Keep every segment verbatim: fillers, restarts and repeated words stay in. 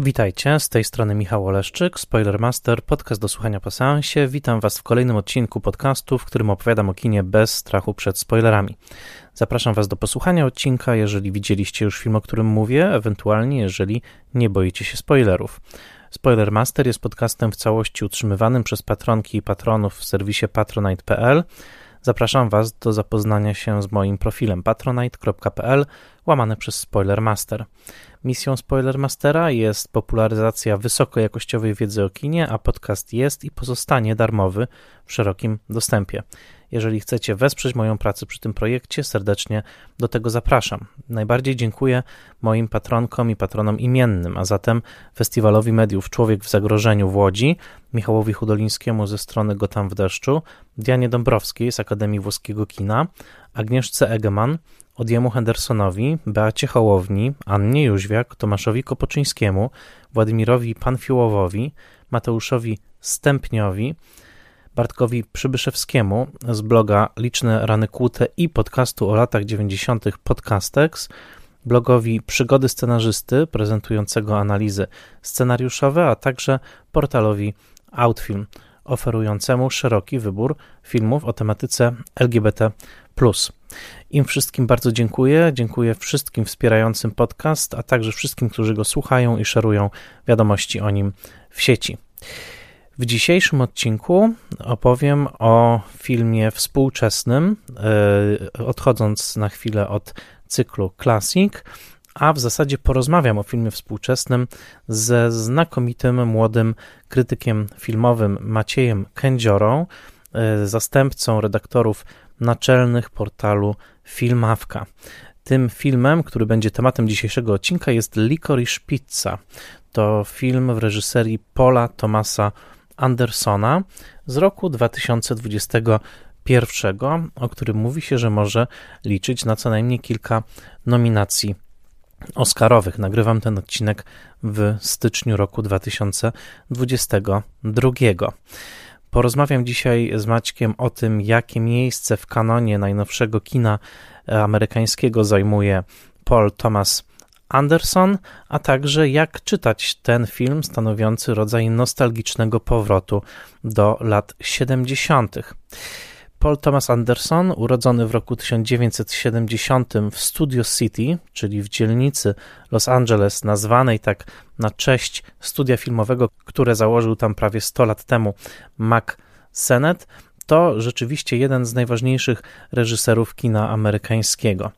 Witajcie, z tej strony Michał Oleszczyk, Spoilermaster, podcast do słuchania po seansie. Witam Was w kolejnym odcinku podcastu, w którym opowiadam o kinie bez strachu przed spoilerami. Zapraszam Was do posłuchania odcinka, jeżeli widzieliście już film, o którym mówię, ewentualnie jeżeli nie boicie się spoilerów. Spoilermaster jest podcastem w całości utrzymywanym przez patronki i patronów w serwisie patronite kropka p l. Zapraszam Was do zapoznania się z moim profilem patronite kropka p l łamane przez Spoilermaster. Misją Spoilermastera jest popularyzacja wysokojakościowej wiedzy o kinie, a podcast jest i pozostanie darmowy w szerokim dostępie. Jeżeli chcecie wesprzeć moją pracę przy tym projekcie, serdecznie do tego zapraszam. Najbardziej dziękuję moim patronkom i patronom imiennym, a zatem Festiwalowi Mediów Człowiek w Zagrożeniu w Łodzi, Michałowi Chudzielińskiemu ze strony Gotam w Deszczu, Dianie Dąbrowskiej z Akademii Włoskiego Kina, Agnieszce Egeman, Odjemu Hendersonowi, Beacie Hołowni, Annie Jóźwiak, Tomaszowi Kopoczyńskiemu, Władimirowi Panfiłowowi, Mateuszowi Stępniowi, Bartkowi Przybyszewskiemu z bloga Liczne Rany Kłute i podcastu o latach dziewięćdziesiątych Podcastex, blogowi Przygody Scenarzysty prezentującego analizy scenariuszowe, a także portalowi Outfilm oferującemu szeroki wybór filmów o tematyce L G B T plus. Im wszystkim bardzo dziękuję. Dziękuję wszystkim wspierającym podcast, a także wszystkim, którzy go słuchają i szerują wiadomości o nim w sieci. W dzisiejszym odcinku opowiem o filmie współczesnym, odchodząc na chwilę od cyklu Classic, a w zasadzie porozmawiam o filmie współczesnym ze znakomitym młodym krytykiem filmowym Maciejem Kędziorą, zastępcą redaktorów naczelnych portalu Filmawka. Tym filmem, który będzie tematem dzisiejszego odcinka, jest Licorice Pizza. To film w reżyserii Paula Thomasa Andersona z roku dwa tysiące dwudziestego pierwszego, o którym mówi się, że może liczyć na co najmniej kilka nominacji oscarowych. Nagrywam ten odcinek w styczniu roku dwa tysiące dwudziestego drugiego. Porozmawiam dzisiaj z Maćkiem o tym, jakie miejsce w kanonie najnowszego kina amerykańskiego zajmuje Paul Thomas Anderson, a także jak czytać ten film stanowiący rodzaj nostalgicznego powrotu do lat siedemdziesiątych. Paul Thomas Anderson, urodzony w roku tysiąc dziewięćset siedemdziesiątym w Studio City, czyli w dzielnicy Los Angeles, nazwanej tak na cześć studia filmowego, które założył tam prawie sto lat temu Mack Sennett, to rzeczywiście jeden z najważniejszych reżyserów kina amerykańskiego.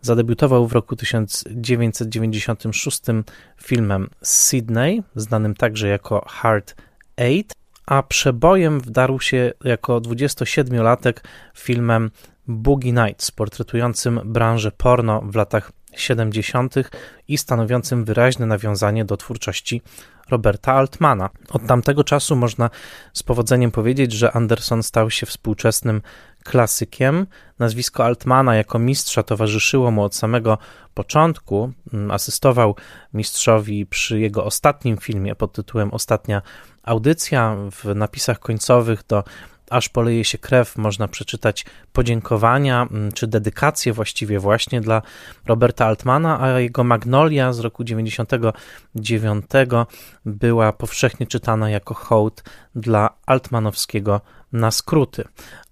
Zadebiutował w roku tysiąc dziewięćset dziewięćdziesiątym szóstym filmem Sydney, znanym także jako Hard Eight, a przebojem wdarł się jako dwudziestosiedmiolatek filmem Boogie Nights, portretującym branżę porno w latach siedemdziesiątych i stanowiącym wyraźne nawiązanie do twórczości Roberta Altmana. Od tamtego czasu można z powodzeniem powiedzieć, że Anderson stał się współczesnym klasykiem. Nazwisko Altmana jako mistrza towarzyszyło mu od samego początku. Asystował mistrzowi przy jego ostatnim filmie pod tytułem Ostatnia audycja. W napisach końcowych do Aż poleje się krew można przeczytać podziękowania czy dedykacje właściwie właśnie dla Roberta Altmana, a jego Magnolia z roku dziewięćdziesiątego dziewiątego była powszechnie czytana jako hołd dla altmanowskiego na skróty.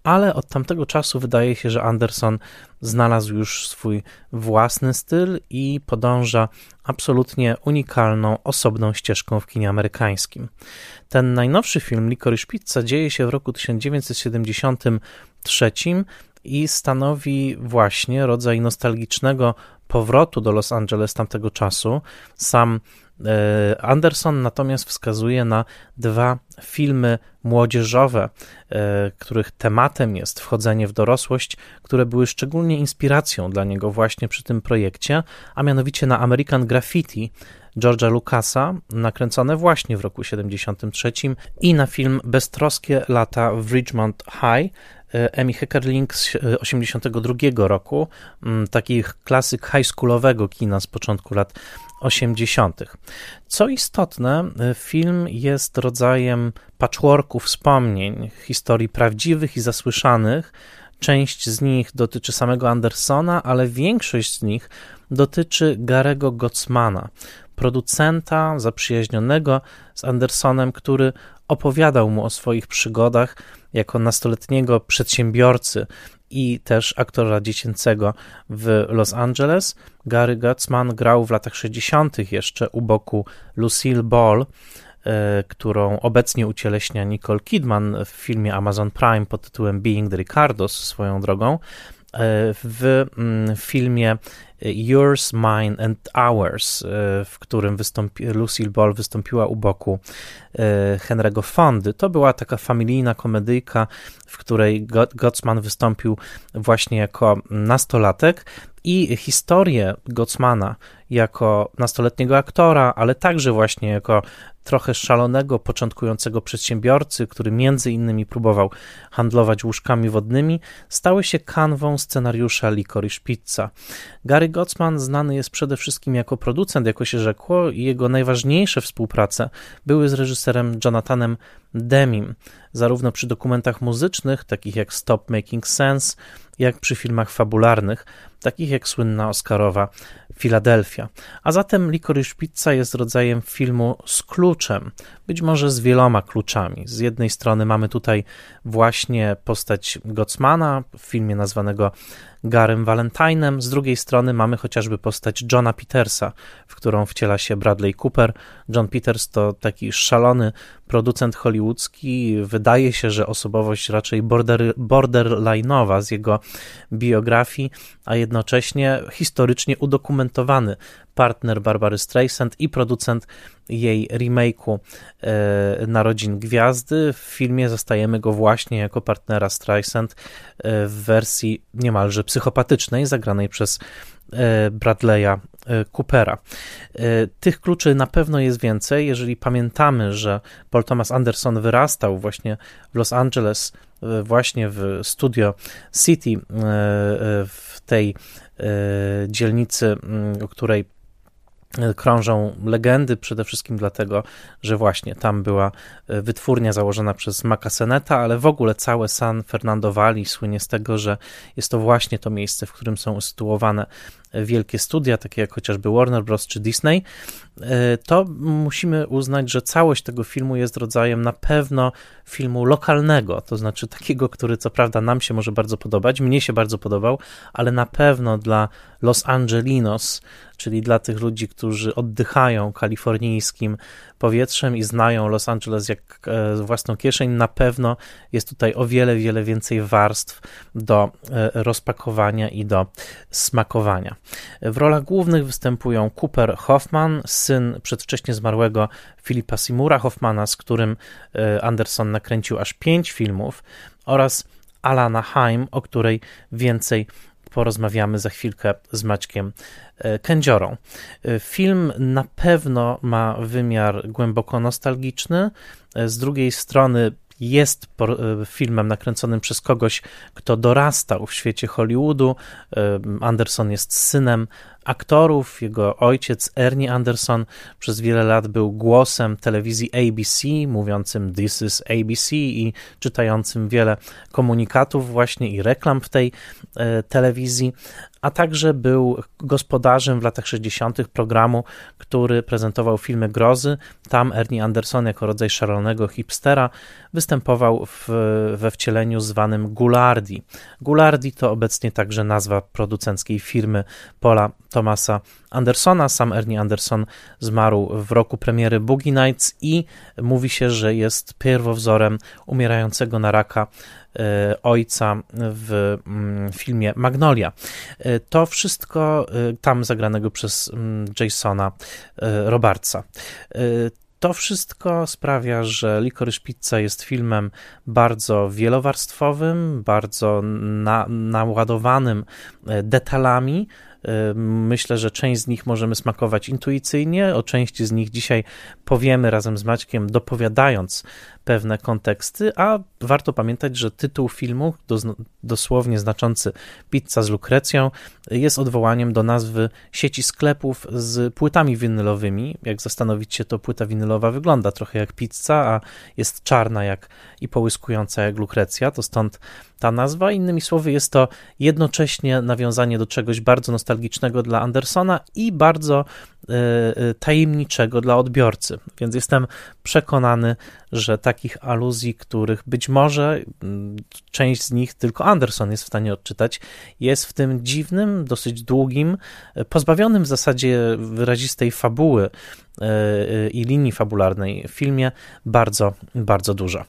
Ale od tamtego czasu wydaje się, że Anderson znalazł już swój własny styl i podąża absolutnie unikalną, osobną ścieżką w kinie amerykańskim. Ten najnowszy film, Licorice Pizza, dzieje się w roku tysiąc dziewięćset siedemdziesiątym trzecim i stanowi właśnie rodzaj nostalgicznego powrotu do Los Angeles tamtego czasu. Sam Anderson natomiast wskazuje na dwa filmy młodzieżowe, których tematem jest wchodzenie w dorosłość, które były szczególnie inspiracją dla niego właśnie przy tym projekcie, a mianowicie na American Graffiti George'a Lucasa, nakręcone właśnie w roku siedemdziesiątym trzecim i na film Beztroskie lata w Ridgemont High Emmy Heckerling z osiemdziesiątego drugiego roku, takich klasyk high schoolowego kina z początku lat osiemdziesiątych. Co istotne, film jest rodzajem patchworku wspomnień, historii prawdziwych i zasłyszanych. Część z nich dotyczy samego Andersona, ale większość z nich dotyczy Garego Goetzmana, producenta zaprzyjaźnionego z Andersonem, który opowiadał mu o swoich przygodach jako nastoletniego przedsiębiorcy i też aktora dziecięcego w Los Angeles. Gary Goetzman grał w latach sześćdziesiątych jeszcze u boku Lucille Ball, którą obecnie ucieleśnia Nicole Kidman w filmie Amazon Prime pod tytułem Being the Ricardos, swoją drogą, w filmie Yours, Mine and Ours, w którym wystąpi, Lucille Ball wystąpiła u boku Henry'ego Fondy. To była taka familijna komedyjka, w której Goetzman wystąpił właśnie jako nastolatek i historię Goetzmana jako nastoletniego aktora, ale także właśnie jako trochę szalonego, początkującego przedsiębiorcy, który między innymi próbował handlować łóżkami wodnymi, stały się kanwą scenariusza Licorice Pizza. Gary Goetzman znany jest przede wszystkim jako producent, jako się rzekło, i jego najważniejsze współprace były z reżyserem Jonathanem Demim, zarówno przy dokumentach muzycznych, takich jak Stop Making Sense, jak przy filmach fabularnych, takich jak słynna oscarowa Filadelfia. A zatem Licorice Pizza jest rodzajem filmu z kluczem, być może z wieloma kluczami. Z jednej strony mamy tutaj właśnie postać Goetzmana w filmie nazwanego Garym Valentine'em, z drugiej strony mamy chociażby postać Johna Petersa, w którą wciela się Bradley Cooper. John Peters to taki szalony producent hollywoodzki, wydaje się, że osobowość raczej border, borderline'owa z jego biografii, a jednocześnie historycznie udokumentowany partner Barbary Streisand i producent jej remake'u Narodzin Gwiazdy. W filmie zastajemy go właśnie jako partnera Streisand w wersji niemalże psychopatycznej, zagranej przez Bradley'a Coopera. Tych kluczy na pewno jest więcej. Jeżeli pamiętamy, że Paul Thomas Anderson wyrastał właśnie w Los Angeles, właśnie w Studio City, w tej dzielnicy, o której krążą legendy, przede wszystkim dlatego, że właśnie tam była wytwórnia założona przez Maca Senneta, ale w ogóle całe San Fernando Valley słynie z tego, że jest to właśnie to miejsce, w którym są usytuowane wielkie studia, takie jak chociażby Warner Bros. Czy Disney, to musimy uznać, że całość tego filmu jest rodzajem na pewno filmu lokalnego, to znaczy takiego, który co prawda nam się może bardzo podobać, mnie się bardzo podobał, ale na pewno dla Los Angelinos, czyli dla tych ludzi, którzy oddychają kalifornijskim powietrzem i znają Los Angeles jak własną kieszeń, na pewno jest tutaj o wiele, wiele więcej warstw do rozpakowania i do smakowania. W rolach głównych występują Cooper Hoffman, syn przedwcześnie zmarłego Philipa Seymoura Hoffmana, z którym Anderson nakręcił aż pięć filmów, oraz Alana Haim, o której więcej porozmawiamy za chwilkę z Maćkiem Kędziorą. Film na pewno ma wymiar głęboko nostalgiczny, z drugiej strony jest filmem nakręconym przez kogoś, kto dorastał w świecie Hollywoodu. Anderson jest synem aktorów, jego ojciec Ernie Anderson przez wiele lat był głosem telewizji A B C, mówiącym "This is A B C" i czytającym wiele komunikatów właśnie i reklam w tej e, telewizji, a także był gospodarzem w latach sześćdziesiątych programu, który prezentował filmy grozy. Tam Ernie Anderson jako rodzaj szalonego hipstera występował w, we wcieleniu zwanym Goulardi. Goulardi to obecnie także nazwa producenckiej firmy Paula Thomasa Andersona. Sam Ernie Anderson zmarł w roku premiery Boogie Nights i mówi się, że jest pierwowzorem umierającego na raka ojca w filmie Magnolia. To wszystko tam zagranego przez Jasona Robartsa. To wszystko sprawia, że Licorice Pizza jest filmem bardzo wielowarstwowym, bardzo na, naładowanym detalami. Myślę, że część z nich możemy smakować intuicyjnie, o części z nich dzisiaj powiemy razem z Maćkiem, dopowiadając pewne konteksty, a warto pamiętać, że tytuł filmu, dosłownie znaczący Pizza z lukrecją, jest odwołaniem do nazwy sieci sklepów z płytami winylowymi. Jak zastanowić się, to płyta winylowa wygląda trochę jak pizza, a jest czarna jak i połyskująca jak lukrecja, to stąd ta nazwa. Innymi słowy, jest to jednocześnie nawiązanie do czegoś bardzo nostalgicznego dla Andersona i bardzo y, tajemniczego dla odbiorcy, więc jestem przekonany, że takich aluzji, których być może y, część z nich tylko Anderson jest w stanie odczytać, jest w tym dziwnym, dosyć długim, y, pozbawionym w zasadzie wyrazistej fabuły y, y, i linii fabularnej w filmie bardzo, bardzo dużo. Y,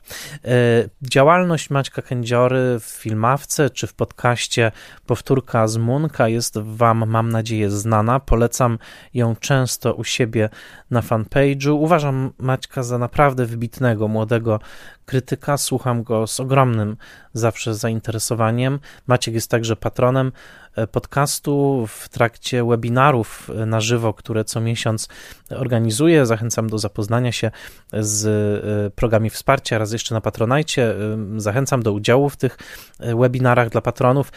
działalność Maćka Kędziory w Filmawce czy w podcaście Powtórka z Munka jest wam, mam nadzieję, znana. Polecam ją często u siebie na fanpage'u. Uważam Maćka za naprawdę wybitnego młodego krytyka. Słucham go z ogromnym zawsze zainteresowaniem. Maciek jest także patronem podcastu. W trakcie webinarów na żywo, które co miesiąc organizuję, zachęcam do zapoznania się z programami wsparcia, raz jeszcze na Patronite. Zachęcam do udziału w tych webinarach dla patronów.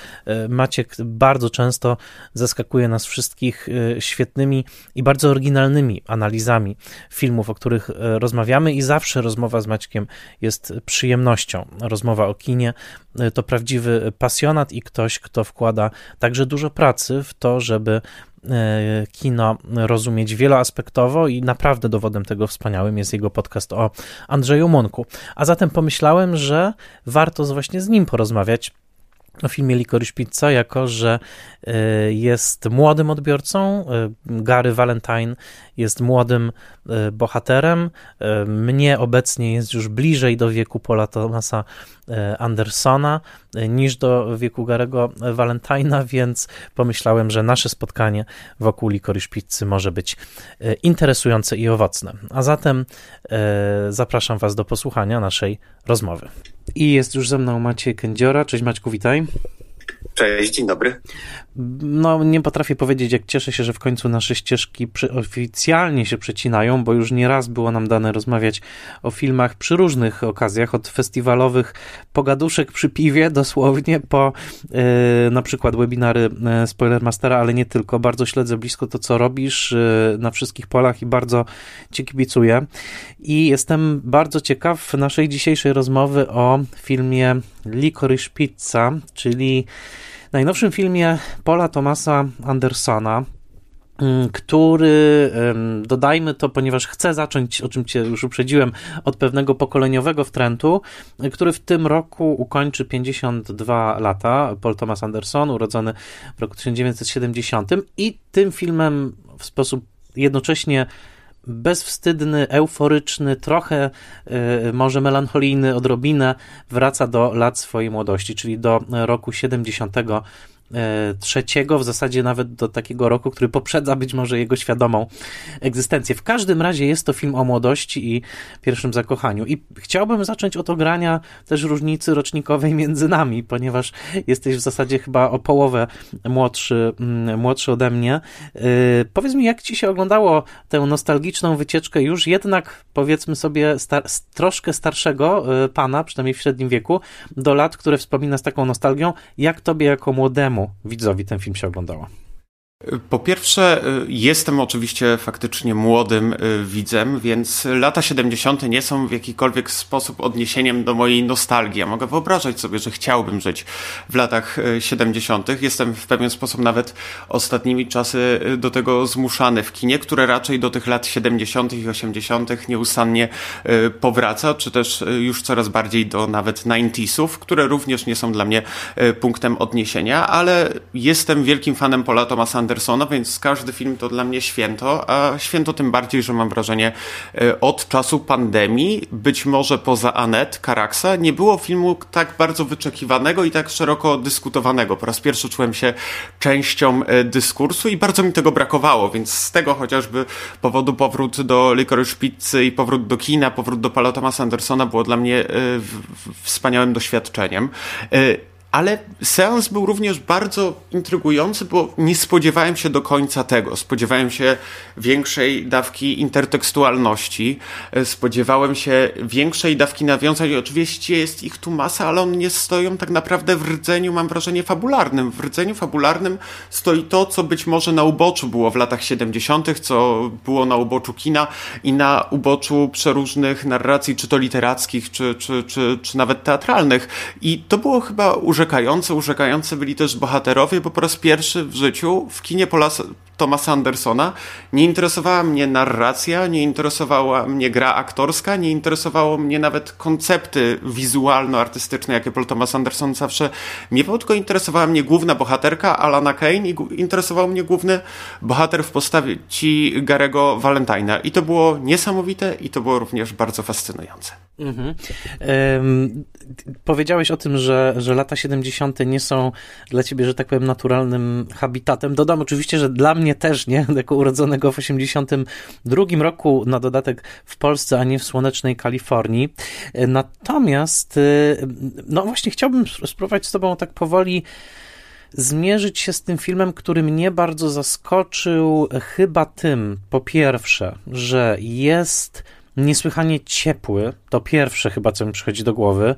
Maciek bardzo często zaskakuje nas wszystkich świetnymi i bardzo oryginalnymi analizami filmów, o których rozmawiamy, i zawsze rozmowa z Maćkiem jest przyjemnością. Rozmowa o kinie to prawdziwy pasjonat i ktoś, kto wkłada także dużo pracy w to, żeby kino rozumieć wieloaspektowo, i naprawdę dowodem tego wspaniałym jest jego podcast o Andrzeju Munku. A zatem pomyślałem, że warto właśnie z nim porozmawiać o filmie Licorice Pizza, jako że jest młodym odbiorcą. Gary Valentine jest młodym bohaterem. Mnie obecnie jest już bliżej do wieku Paula Thomasa Andersona niż do wieku Garego Valentine'a, więc pomyślałem, że nasze spotkanie wokół Licorice Pizzy może być interesujące i owocne. A zatem zapraszam was do posłuchania naszej rozmowy. I jest już ze mną Maciej Kędziora. Cześć Maćku, witaj. Cześć, dzień dobry. No, nie potrafię powiedzieć, jak cieszę się, że w końcu nasze ścieżki oficjalnie się przecinają, bo już nieraz było nam dane rozmawiać o filmach przy różnych okazjach, od festiwalowych pogaduszek przy piwie dosłownie, po yy, na przykład webinary Spoilermastera, ale nie tylko. Bardzo śledzę blisko to, co robisz yy, na wszystkich polach i bardzo ci kibicuję. I jestem bardzo ciekaw naszej dzisiejszej rozmowy o filmie Licorice Pizza, czyli najnowszym filmie Paula Thomasa Andersona, który, dodajmy to, ponieważ chcę zacząć, o czym cię już uprzedziłem, od pewnego pokoleniowego wtrętu, który w tym roku ukończy pięćdziesiąt dwa lata. Paul Thomas Anderson, urodzony w roku tysiąc dziewięćset siedemdziesiątym, i tym filmem w sposób jednocześnie bezwstydny, euforyczny, trochę y, może melancholijny odrobinę wraca do lat swojej młodości, czyli do roku siedemdziesiątego trzeciego, w zasadzie nawet do takiego roku, który poprzedza być może jego świadomą egzystencję. W każdym razie jest to film o młodości i pierwszym zakochaniu. I chciałbym zacząć od ogrania też różnicy rocznikowej między nami, ponieważ jesteś w zasadzie chyba o połowę młodszy, młodszy ode mnie. Yy, powiedz mi, jak ci się oglądało tę nostalgiczną wycieczkę już jednak, powiedzmy sobie, star- troszkę starszego yy, pana, przynajmniej w średnim wieku, do lat, które wspomina z taką nostalgią. Jak tobie jako młodemu widzowi ten film się oglądało? Po pierwsze, jestem oczywiście faktycznie młodym widzem, więc lata siedemdziesiąte nie są w jakikolwiek sposób odniesieniem do mojej nostalgii. Ja mogę wyobrażać sobie, że chciałbym żyć w latach siedemdziesiątych. Jestem w pewien sposób nawet ostatnimi czasy do tego zmuszany w kinie, które raczej do tych lat siedemdziesiątych i osiemdziesiątych nieustannie powraca, czy też już coraz bardziej do nawet dziewięćdziesiątych, które również nie są dla mnie punktem odniesienia, ale jestem wielkim fanem Paula Thomasa Andersona, więc każdy film to dla mnie święto, a święto tym bardziej, że mam wrażenie, od czasu pandemii, być może poza Annette Caraxa, nie było filmu tak bardzo wyczekiwanego i tak szeroko dyskutowanego. Po raz pierwszy czułem się częścią dyskursu i bardzo mi tego brakowało, więc z tego chociażby powodu powrót do Licorice Pizzy i powrót do kina, powrót do Paula Thomasa Andersona było dla mnie wspaniałym doświadczeniem. ale seans był również bardzo intrygujący, bo nie spodziewałem się do końca tego. Spodziewałem się większej dawki intertekstualności, spodziewałem się większej dawki nawiązań. Oczywiście jest ich tu masa, ale one nie stoją tak naprawdę w rdzeniu, mam wrażenie, fabularnym. W rdzeniu fabularnym stoi to, co być może na uboczu było w latach siedemdziesiątych, co było na uboczu kina i na uboczu przeróżnych narracji, czy to literackich, czy, czy, czy, czy nawet teatralnych. I to było chyba urzekające. Urzekające byli też bohaterowie, bo po raz pierwszy w życiu w kinie Paula Thomasa Andersona nie interesowała mnie narracja, nie interesowała mnie gra aktorska, nie interesowało mnie nawet koncepty wizualno-artystyczne, jakie Paul Thomas Anderson zawsze miewał, tylko interesowała mnie główna bohaterka Alana Haim i interesował mnie główny bohater w postaci Garego Valentine'a. I to było niesamowite i to było również bardzo fascynujące. Mhm. Um, powiedziałeś o tym, że, że lata siedemdziesiąte nie są dla ciebie, że tak powiem, naturalnym habitatem. Dodam oczywiście, że dla mnie też nie, jako urodzonego w osiemdziesiątym drugim roku, na dodatek w Polsce, a nie w słonecznej Kalifornii. Natomiast, no właśnie, chciałbym spróbować z tobą tak powoli zmierzyć się z tym filmem, który mnie bardzo zaskoczył, chyba tym, po pierwsze, że jest niesłychanie ciepły, to pierwsze chyba, co mi przychodzi do głowy,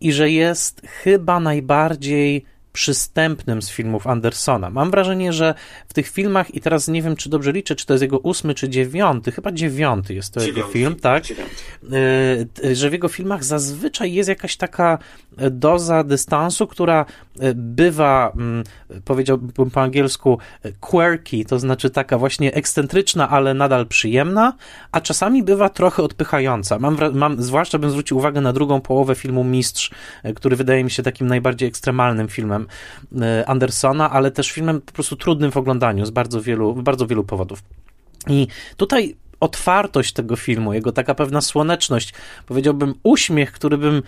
i że jest chyba najbardziej przystępnym z filmów Andersona. Mam wrażenie, że w tych filmach, i teraz nie wiem, czy dobrze liczę, czy to jest jego ósmy, czy dziewiąty, chyba dziewiąty jest to dziewiąty, jego film, tak? Dziewiąty. Że w jego filmach zazwyczaj jest jakaś taka doza dystansu, która bywa, powiedziałbym po angielsku, quirky, to znaczy taka właśnie ekscentryczna, ale nadal przyjemna, a czasami bywa trochę odpychająca. Mam, mam, zwłaszcza bym zwrócił uwagę na drugą połowę filmu Mistrz, który wydaje mi się takim najbardziej ekstremalnym filmem Andersona, ale też filmem po prostu trudnym w oglądaniu z bardzo wielu, bardzo wielu powodów. I tutaj otwartość tego filmu, jego taka pewna słoneczność, powiedziałbym uśmiech, który bym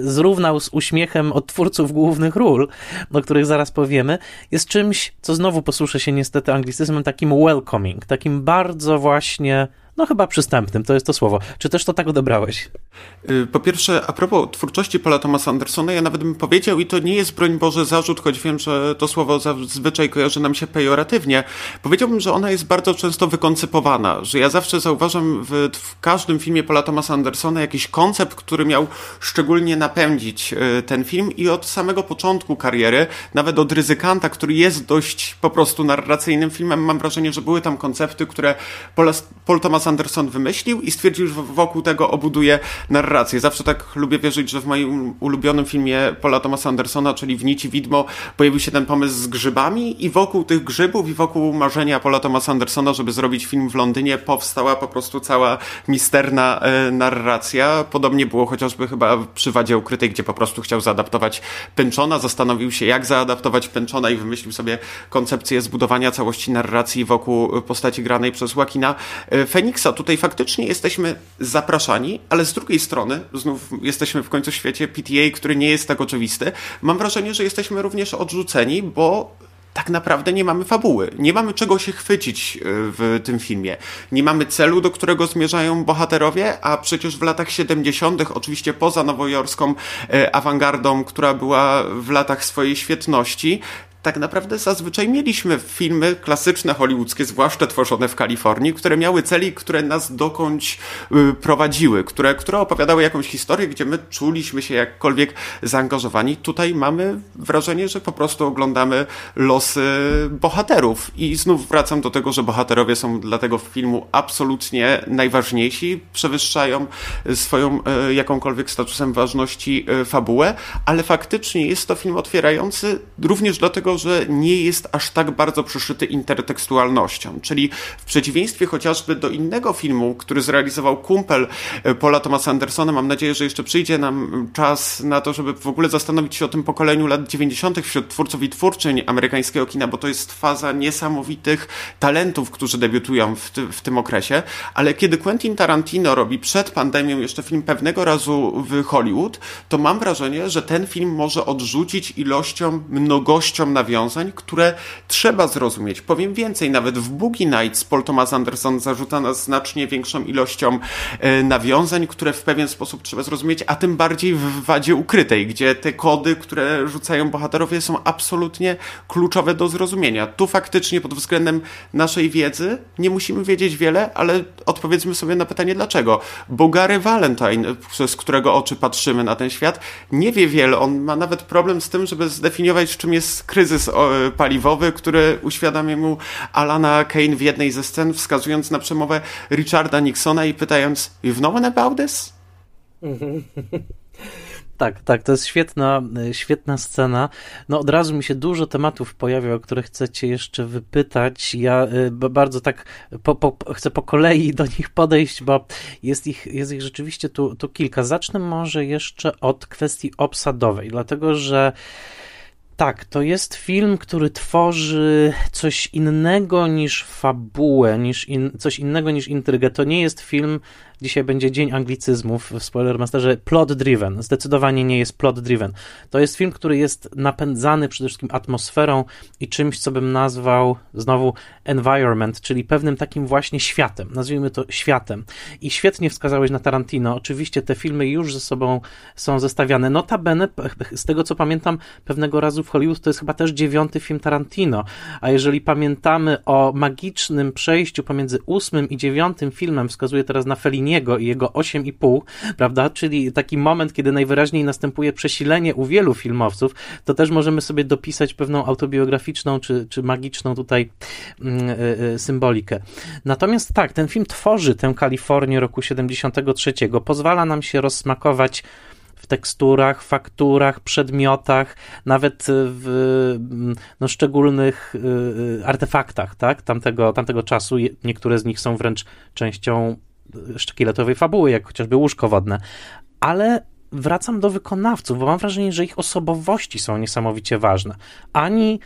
zrównał z uśmiechem od twórców głównych ról, o których zaraz powiemy, jest czymś, co znowu posłuszę się niestety anglicyzmem, takim welcoming, takim bardzo właśnie, no chyba przystępnym, to jest to słowo. Czy też to tak odebrałeś? Po pierwsze, a propos twórczości Paula Thomasa Andersona, ja nawet bym powiedział, i to nie jest, broń Boże, zarzut, choć wiem, że to słowo zazwyczaj kojarzy nam się pejoratywnie, powiedziałbym, że ona jest bardzo często wykoncypowana, że ja zawsze zauważam w, w każdym filmie Paula Thomasa Andersona jakiś koncept, który miał szczególnie napędzić ten film, i od samego początku kariery, nawet od Ryzykanta, który jest dość po prostu narracyjnym filmem, mam wrażenie, że były tam koncepty, które Paul, Paul Thomas Anderson wymyślił i stwierdził, że wokół tego obuduje narrację. Zawsze tak lubię wierzyć, że w moim ulubionym filmie Paula Thomasa Andersona, czyli w Nici Widmo, pojawił się ten pomysł z grzybami i wokół tych grzybów i wokół marzenia Paula Thomasa Andersona, żeby zrobić film w Londynie, powstała po prostu cała misterna e, narracja. Podobnie było chociażby chyba przy Wadzie Ukrytej, gdzie po prostu chciał zaadaptować Pęczona, zastanowił się, jak zaadaptować Pęczona i wymyślił sobie koncepcję zbudowania całości narracji wokół postaci granej przez Joaquina Phoenixa. Tutaj faktycznie jesteśmy zapraszani, ale z drugiej strony, znów jesteśmy w końcu w świecie P T A, który nie jest tak oczywisty, mam wrażenie, że jesteśmy również odrzuceni, bo tak naprawdę nie mamy fabuły, nie mamy czego się chwycić w tym filmie, nie mamy celu, do którego zmierzają bohaterowie, a przecież w latach siedemdziesiątych, oczywiście poza nowojorską awangardą, która była w latach swojej świetności, tak naprawdę zazwyczaj mieliśmy filmy klasyczne hollywoodzkie, zwłaszcza tworzone w Kalifornii, które miały cele, które nas dokądś prowadziły, które, które opowiadały jakąś historię, gdzie my czuliśmy się jakkolwiek zaangażowani. Tutaj mamy wrażenie, że po prostu oglądamy losy bohaterów. I znów wracam do tego, że bohaterowie są dla tego filmu absolutnie najważniejsi, przewyższają swoją jakąkolwiek statusem ważności fabułę, ale faktycznie jest to film otwierający również do tego, że nie jest aż tak bardzo przyszyty intertekstualnością, czyli w przeciwieństwie chociażby do innego filmu, który zrealizował kumpel Paula Thomasa Andersona, mam nadzieję, że jeszcze przyjdzie nam czas na to, żeby w ogóle zastanowić się o tym pokoleniu lat dziewięćdziesiątych wśród twórców i twórczyń amerykańskiego kina, bo to jest faza niesamowitych talentów, którzy debiutują w, ty, w tym okresie, ale kiedy Quentin Tarantino robi przed pandemią jeszcze film Pewnego razu w Hollywood, to mam wrażenie, że ten film może odrzucić ilością, mnogością na nawiązań, które trzeba zrozumieć. Powiem więcej, nawet w Boogie Nights Paul Thomas Anderson zarzuca nas znacznie większą ilością nawiązań, które w pewien sposób trzeba zrozumieć, a tym bardziej w Wadzie Ukrytej, gdzie te kody, które rzucają bohaterowie, są absolutnie kluczowe do zrozumienia. Tu faktycznie pod względem naszej wiedzy nie musimy wiedzieć wiele, ale odpowiedzmy sobie na pytanie dlaczego. Bo Gary Valentine, przez którego oczy patrzymy na ten świat, nie wie wiele. On ma nawet problem z tym, żeby zdefiniować, czym jest kryzys paliwowy, który uświadamia mu Alana Haim w jednej ze scen, wskazując na przemowę Richarda Nixona i pytając: "You've known about this?" Tak, tak, to jest świetna, świetna scena. No od razu mi się dużo tematów pojawia, o które chcecie jeszcze wypytać. Ja bardzo tak po, po, chcę po kolei do nich podejść, bo jest ich, jest ich rzeczywiście tu, tu kilka. Zacznę może jeszcze od kwestii obsadowej, dlatego że tak, to jest film, który tworzy coś innego niż fabułę, niż in, coś innego niż intrygę. To nie jest film, dzisiaj będzie dzień anglicyzmów w Spoilermasterze, plot-driven. Zdecydowanie nie jest plot-driven. To jest film, który jest napędzany przede wszystkim atmosferą i czymś, co bym nazwał znowu environment, czyli pewnym takim właśnie światem. Nazwijmy to światem. I świetnie wskazałeś na Tarantino. Oczywiście te filmy już ze sobą są zestawiane. Notabene, z tego co pamiętam, pewnego razu w Hollywood to jest chyba też dziewiąty film Tarantino. A jeżeli pamiętamy o magicznym przejściu pomiędzy ósmym i dziewiątym filmem, wskazuję teraz na Fellini i jego osiem i pół, prawda? Czyli taki moment, kiedy najwyraźniej następuje przesilenie u wielu filmowców, to też możemy sobie dopisać pewną autobiograficzną czy, czy magiczną tutaj symbolikę. Natomiast tak, ten film tworzy tę Kalifornię roku siedemdziesiątego trzeciego. Pozwala nam się rozsmakować w teksturach, fakturach, przedmiotach, nawet w no, szczególnych artefaktach, tak? Tamtego, tamtego czasu. Niektóre z nich są wręcz częścią szkieletowej fabuły, jak chociażby łóżko wodne, ale wracam do wykonawców, bo mam wrażenie, że ich osobowości są niesamowicie ważne. Ani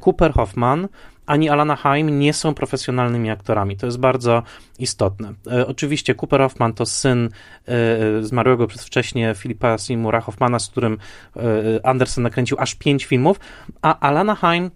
Cooper Hoffman, ani Alana Haim nie są profesjonalnymi aktorami. To jest bardzo istotne. Oczywiście Cooper Hoffman to syn zmarłego przedwcześnie Philipa Seymoura Hoffmana, z którym Anderson nakręcił aż pięć filmów, a Alana Haim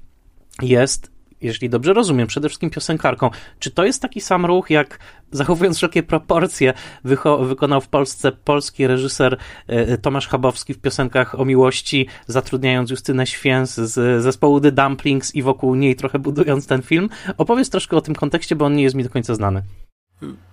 jest, jeśli dobrze rozumiem, przede wszystkim piosenkarką. Czy to jest taki sam ruch, jak, zachowując wszelkie proporcje, wycho- wykonał w Polsce polski reżyser y, Tomasz Chabowski w piosenkach o miłości, zatrudniając Justynę Święs z zespołu The Dumplings i wokół niej trochę budując ten film? Opowiedz troszkę o tym kontekście, bo on nie jest mi do końca znany.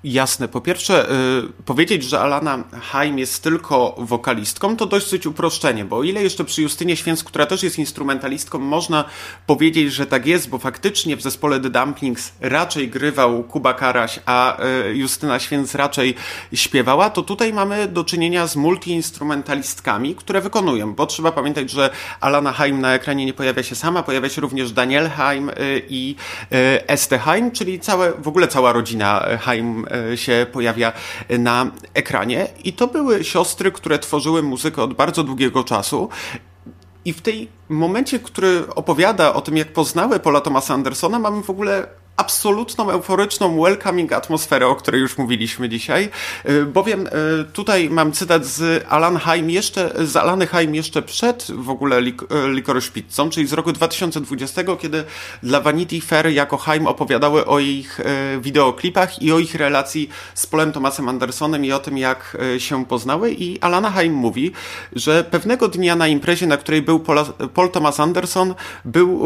Jasne. Po pierwsze, y, powiedzieć, że Alana Haim jest tylko wokalistką, to dosyć uproszczenie, bo o ile jeszcze przy Justynie Święc, która też jest instrumentalistką, można powiedzieć, że tak jest, bo faktycznie w zespole The Dumplings raczej grywał Kuba Karaś, a y, Justyna Święc raczej śpiewała, to tutaj mamy do czynienia z multiinstrumentalistkami, które wykonują, bo trzeba pamiętać, że Alana Haim na ekranie nie pojawia się sama, pojawia się również Daniel Haim i y, y, Este Haim, czyli całe, w ogóle cała rodzina Haim się pojawia na ekranie i to były siostry, które tworzyły muzykę od bardzo długiego czasu i w tej momencie, który opowiada o tym, jak poznały Paula Thomasa Andersona, mamy w ogóle absolutną, euforyczną, welcoming atmosferę, o której już mówiliśmy dzisiaj, bowiem tutaj mam cytat z Alan Haim jeszcze, z Alany Haim jeszcze przed w ogóle Licorice Pizzą, czyli z roku dwa tysiące dwudziestego, kiedy dla Vanity Fair jako Haim opowiadały o ich wideoklipach i o ich relacji z Paulem Thomasem Andersonem i o tym, jak się poznały, i Alana Haim mówi, że pewnego dnia na imprezie, na której był Paul, Paul Thomas Anderson, był,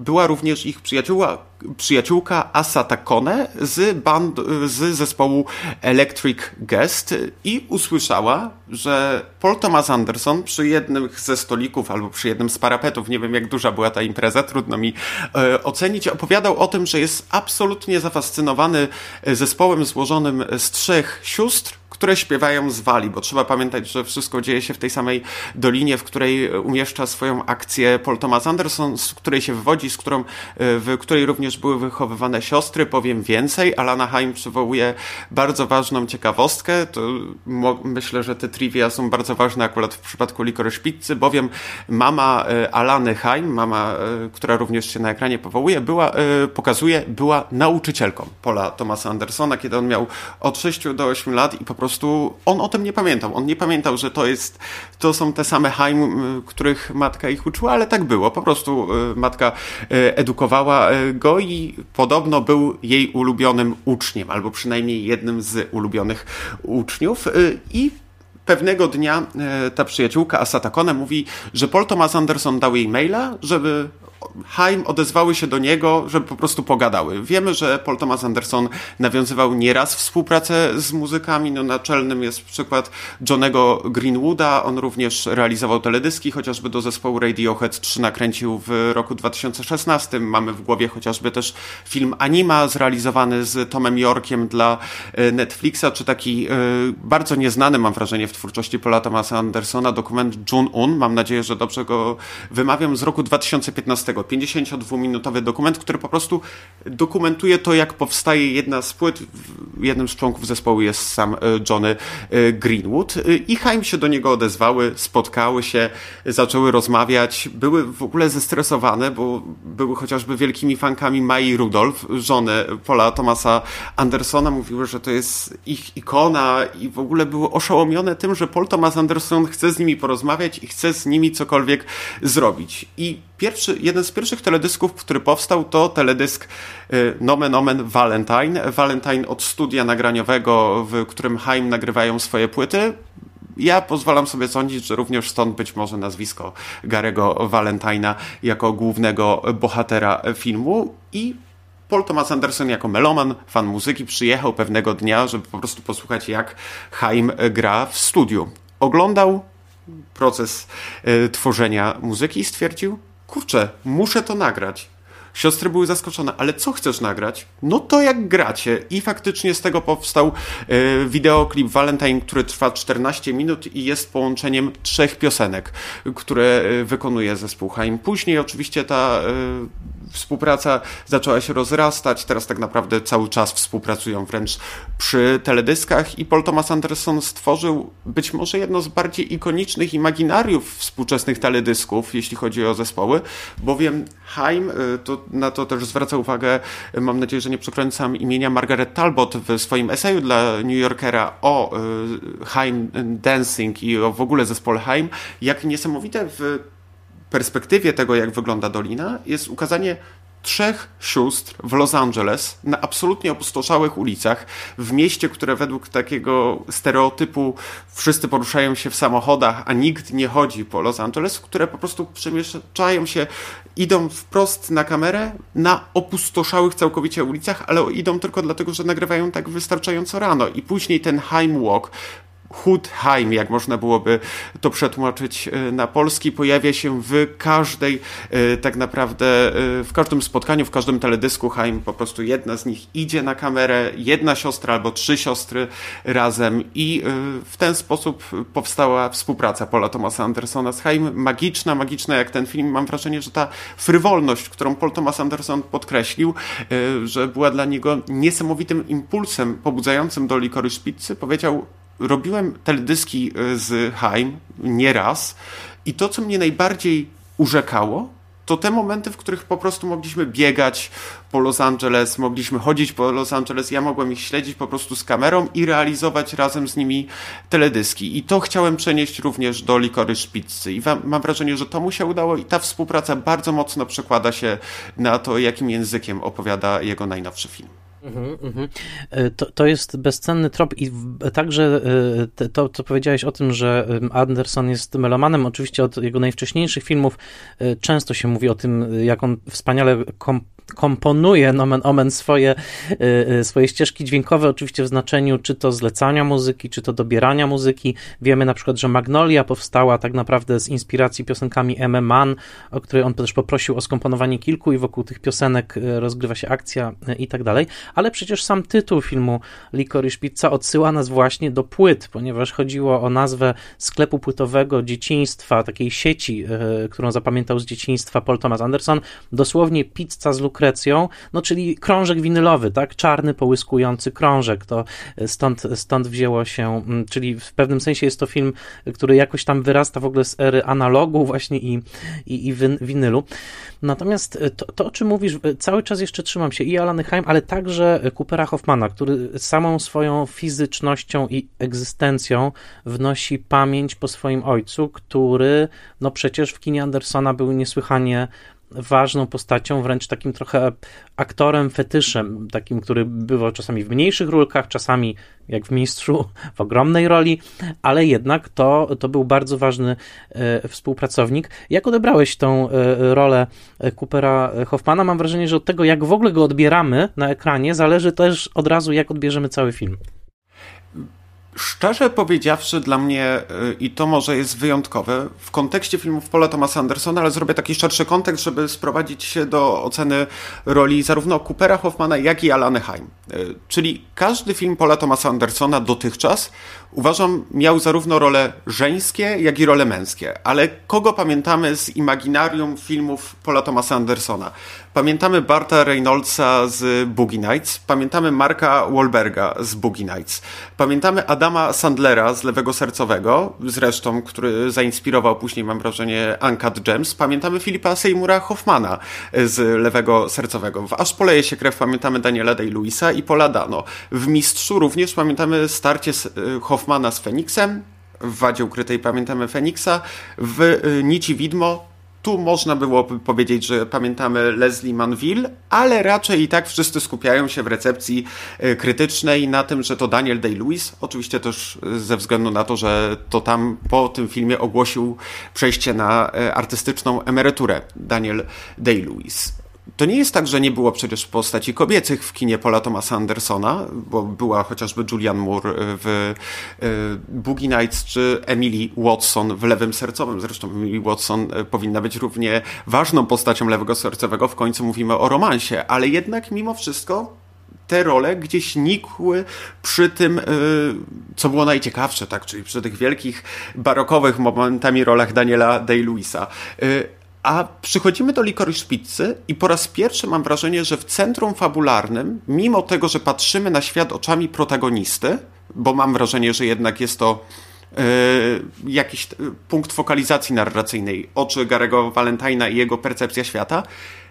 była również ich przyjaciółka, przyjaciółka Asa Takone z, band, z zespołu Electric Guest i usłyszała, że Paul Thomas Anderson przy jednym ze stolików albo przy jednym z parapetów, nie wiem jak duża była ta impreza, trudno mi e, ocenić, opowiadał o tym, że jest absolutnie zafascynowany zespołem złożonym z trzech sióstr, które śpiewają z Walii, bo trzeba pamiętać, że wszystko dzieje się w tej samej dolinie, w której umieszcza swoją akcję Paul Thomas Anderson, z której się wywodzi, z którą, w której również były wychowywane siostry. Powiem więcej, Alana Haim przywołuje bardzo ważną ciekawostkę. To mo- myślę, że te trivia są bardzo ważne akurat w przypadku Licorice Pizzy, bowiem mama Alany Haim, mama, która również się na ekranie powołuje, była, pokazuje, była nauczycielką Paula Thomasa Andersona, kiedy on miał od sześciu do ośmiu lat i po prostu on o tym nie pamiętał. On nie pamiętał, że to jest, to są te same Haim, których matka ich uczyła, ale tak było. Po prostu matka edukowała go i podobno był jej ulubionym uczniem, albo przynajmniej jednym z ulubionych uczniów. I pewnego dnia ta przyjaciółka Asatakone mówi, że Paul Thomas Anderson dał jej maila, żeby Haim odezwały się do niego, żeby po prostu pogadały. Wiemy, że Paul Thomas Anderson nawiązywał nieraz współpracę z muzykami. No, naczelnym jest przykład Johnego Greenwooda. On również realizował teledyski, chociażby do zespołu Radiohead trzy nakręcił w roku dwa tysiące szesnastym. Mamy w głowie chociażby też film Anima, zrealizowany z Tomem Yorkiem dla Netflixa, czy taki bardzo nieznany, mam wrażenie, w twórczości Paula Thomasa Andersona dokument Jun-un, mam nadzieję, że dobrze go wymawiam, z roku dwa tysiące piętnastego. pięćdziesięciodwuminutowy dokument, który po prostu dokumentuje to, jak powstaje jedna z płyt. Jednym z członków zespołu jest sam Johnny Greenwood i Haim się do niego odezwały, spotkały się, zaczęły rozmawiać, były w ogóle zestresowane, bo były chociażby wielkimi fankami Mai Rudolph, żony Paula Thomasa Andersona, mówiły, że to jest ich ikona i w ogóle były oszołomione tym, że Paul Thomas Anderson chce z nimi porozmawiać i chce z nimi cokolwiek zrobić. I Pierwszy, jeden z pierwszych teledysków, który powstał, to teledysk y, nomen omen Valentine. Valentine od studia nagraniowego, w którym Haim nagrywają swoje płyty. Ja pozwalam sobie sądzić, że również stąd być może nazwisko Gary'ego Valentine'a jako głównego bohatera filmu. I Paul Thomas Anderson jako meloman, fan muzyki, przyjechał pewnego dnia, żeby po prostu posłuchać, jak Haim gra w studiu. Oglądał proces y, tworzenia muzyki i stwierdził: kurczę, muszę to nagrać. Siostry były zaskoczone, ale co chcesz nagrać? No to jak gracie. I faktycznie z tego powstał y, wideoklip Valentine, który trwa czternaście minut i jest połączeniem trzech piosenek, które y, wykonuje zespół Haim. Później oczywiście ta y, współpraca zaczęła się rozrastać. Teraz tak naprawdę cały czas współpracują wręcz przy teledyskach i Paul Thomas Anderson stworzył być może jedno z bardziej ikonicznych imaginariów współczesnych teledysków, jeśli chodzi o zespoły, bowiem Haim, y, to na to też zwraca uwagę, mam nadzieję, że nie przekręcam imienia, Margaret Talbot w swoim eseju dla New Yorkera o Haim Dancing i o w ogóle zespole Haim, jak niesamowite w perspektywie tego, jak wygląda Dolina, jest ukazanie trzech sióstr w Los Angeles na absolutnie opustoszałych ulicach, w mieście, które według takiego stereotypu wszyscy poruszają się w samochodach, a nikt nie chodzi po Los Angeles, które po prostu przemieszczają się, idą wprost na kamerę na opustoszałych całkowicie ulicach, ale idą tylko dlatego, że nagrywają tak wystarczająco rano. I później ten Haim Walk, Hood Haim, jak można byłoby to przetłumaczyć na polski, pojawia się w każdej tak naprawdę, w każdym spotkaniu, w każdym teledysku Haim. Po prostu jedna z nich idzie na kamerę, jedna siostra albo trzy siostry razem i w ten sposób powstała współpraca Paula Thomasa Andersona z Haim. Magiczna, magiczna jak ten film. Mam wrażenie, że ta frywolność, którą Paul Thomas Anderson podkreślił, że była dla niego niesamowitym impulsem pobudzającym do Licorice Pizzy, powiedział: robiłem teledyski z Haim nieraz i to, co mnie najbardziej urzekało, to te momenty, w których po prostu mogliśmy biegać po Los Angeles, mogliśmy chodzić po Los Angeles, ja mogłem ich śledzić po prostu z kamerą i realizować razem z nimi teledyski. I to chciałem przenieść również do Licorice Pizzy. I wam, mam wrażenie, że to mu się udało i ta współpraca bardzo mocno przekłada się na to, jakim językiem opowiada jego najnowszy film. To, to jest bezcenny trop i także to, co powiedziałeś o tym, że Anderson jest melomanem, oczywiście od jego najwcześniejszych filmów często się mówi o tym, jak on wspaniale kom- komponuje nomen omen swoje, swoje ścieżki dźwiękowe, oczywiście w znaczeniu czy to zlecania muzyki, czy to dobierania muzyki. Wiemy na przykład, że Magnolia powstała tak naprawdę z inspiracji piosenkami M. M. Mann, o której on też poprosił o skomponowanie kilku i wokół tych piosenek rozgrywa się akcja i tak dalej. Ale przecież sam tytuł filmu Licorice Pizza odsyła nas właśnie do płyt, ponieważ chodziło o nazwę sklepu płytowego dzieciństwa, takiej sieci, którą zapamiętał z dzieciństwa Paul Thomas Anderson, dosłownie pizza z luk lukrecją, no czyli krążek winylowy, tak, czarny, połyskujący krążek, to stąd, stąd wzięło się, czyli w pewnym sensie jest to film, który jakoś tam wyrasta w ogóle z ery analogu właśnie i, i, i winylu. Natomiast to, to, o czym mówisz, cały czas jeszcze trzymam się i Alany Haim, ale także Coopera Hoffmana, który samą swoją fizycznością i egzystencją wnosi pamięć po swoim ojcu, który no przecież w kinie Andersona był niesłychanie ważną postacią, wręcz takim trochę aktorem fetyszem, takim, który bywał czasami w mniejszych rólkach, czasami jak w Mistrzu w ogromnej roli, ale jednak to, to był bardzo ważny e, współpracownik. Jak odebrałeś tą e, rolę Coopera Hoffmana? Mam wrażenie, że od tego, jak w ogóle go odbieramy na ekranie, zależy też od razu, jak odbierzemy cały film. Szczerze powiedziawszy, dla mnie, i to może jest wyjątkowe, w kontekście filmów Paula Thomasa Andersona, ale zrobię taki szerszy kontekst, żeby sprowadzić się do oceny roli zarówno Coopera Hoffmana, jak i Alany Haim. Czyli każdy film Paula Thomasa Andersona dotychczas, uważam, miał zarówno role żeńskie, jak i role męskie. Ale kogo pamiętamy z imaginarium filmów Paula Thomasa Andersona? Pamiętamy Barta Reynoldsa z Boogie Nights, pamiętamy Marka Wahlberga z Boogie Nights, pamiętamy Adama Sandlera z Lewego Sercowego, zresztą, który zainspirował później, mam wrażenie, Uncut Gems, pamiętamy Philipa Seymoura Hoffmana z Lewego Sercowego, w Aż poleje się krew pamiętamy Daniela Day-Lewisa i Paula Dano, w Mistrzu również pamiętamy starcie Hoffmana z Feniksem, w Wadzie Ukrytej pamiętamy Feniksa, w Nici Widmo. Tu można było powiedzieć, że pamiętamy Leslie Manville, ale raczej i tak wszyscy skupiają się w recepcji krytycznej na tym, że to Daniel Day-Lewis, oczywiście też ze względu na to, że to tam po tym filmie ogłosił przejście na artystyczną emeryturę Daniel Day-Lewis. To nie jest tak, że nie było przecież postaci kobiecych w kinie Paula Thomasa Andersona, bo była chociażby Julianne Moore w Boogie Nights czy Emily Watson w Lewym Sercowym. Zresztą Emily Watson powinna być równie ważną postacią Lewego Sercowego, w końcu mówimy o romansie, ale jednak mimo wszystko te role gdzieś nikły przy tym, co było najciekawsze, tak, czyli przy tych wielkich barokowych momentami rolach Daniela Day-Lewisa. A przychodzimy do Licorice Pizzy i po raz pierwszy mam wrażenie, że w centrum fabularnym, mimo tego, że patrzymy na świat oczami protagonisty, bo mam wrażenie, że jednak jest to yy, jakiś punkt fokalizacji narracyjnej, oczy Gary'ego Valentine'a i jego percepcja świata,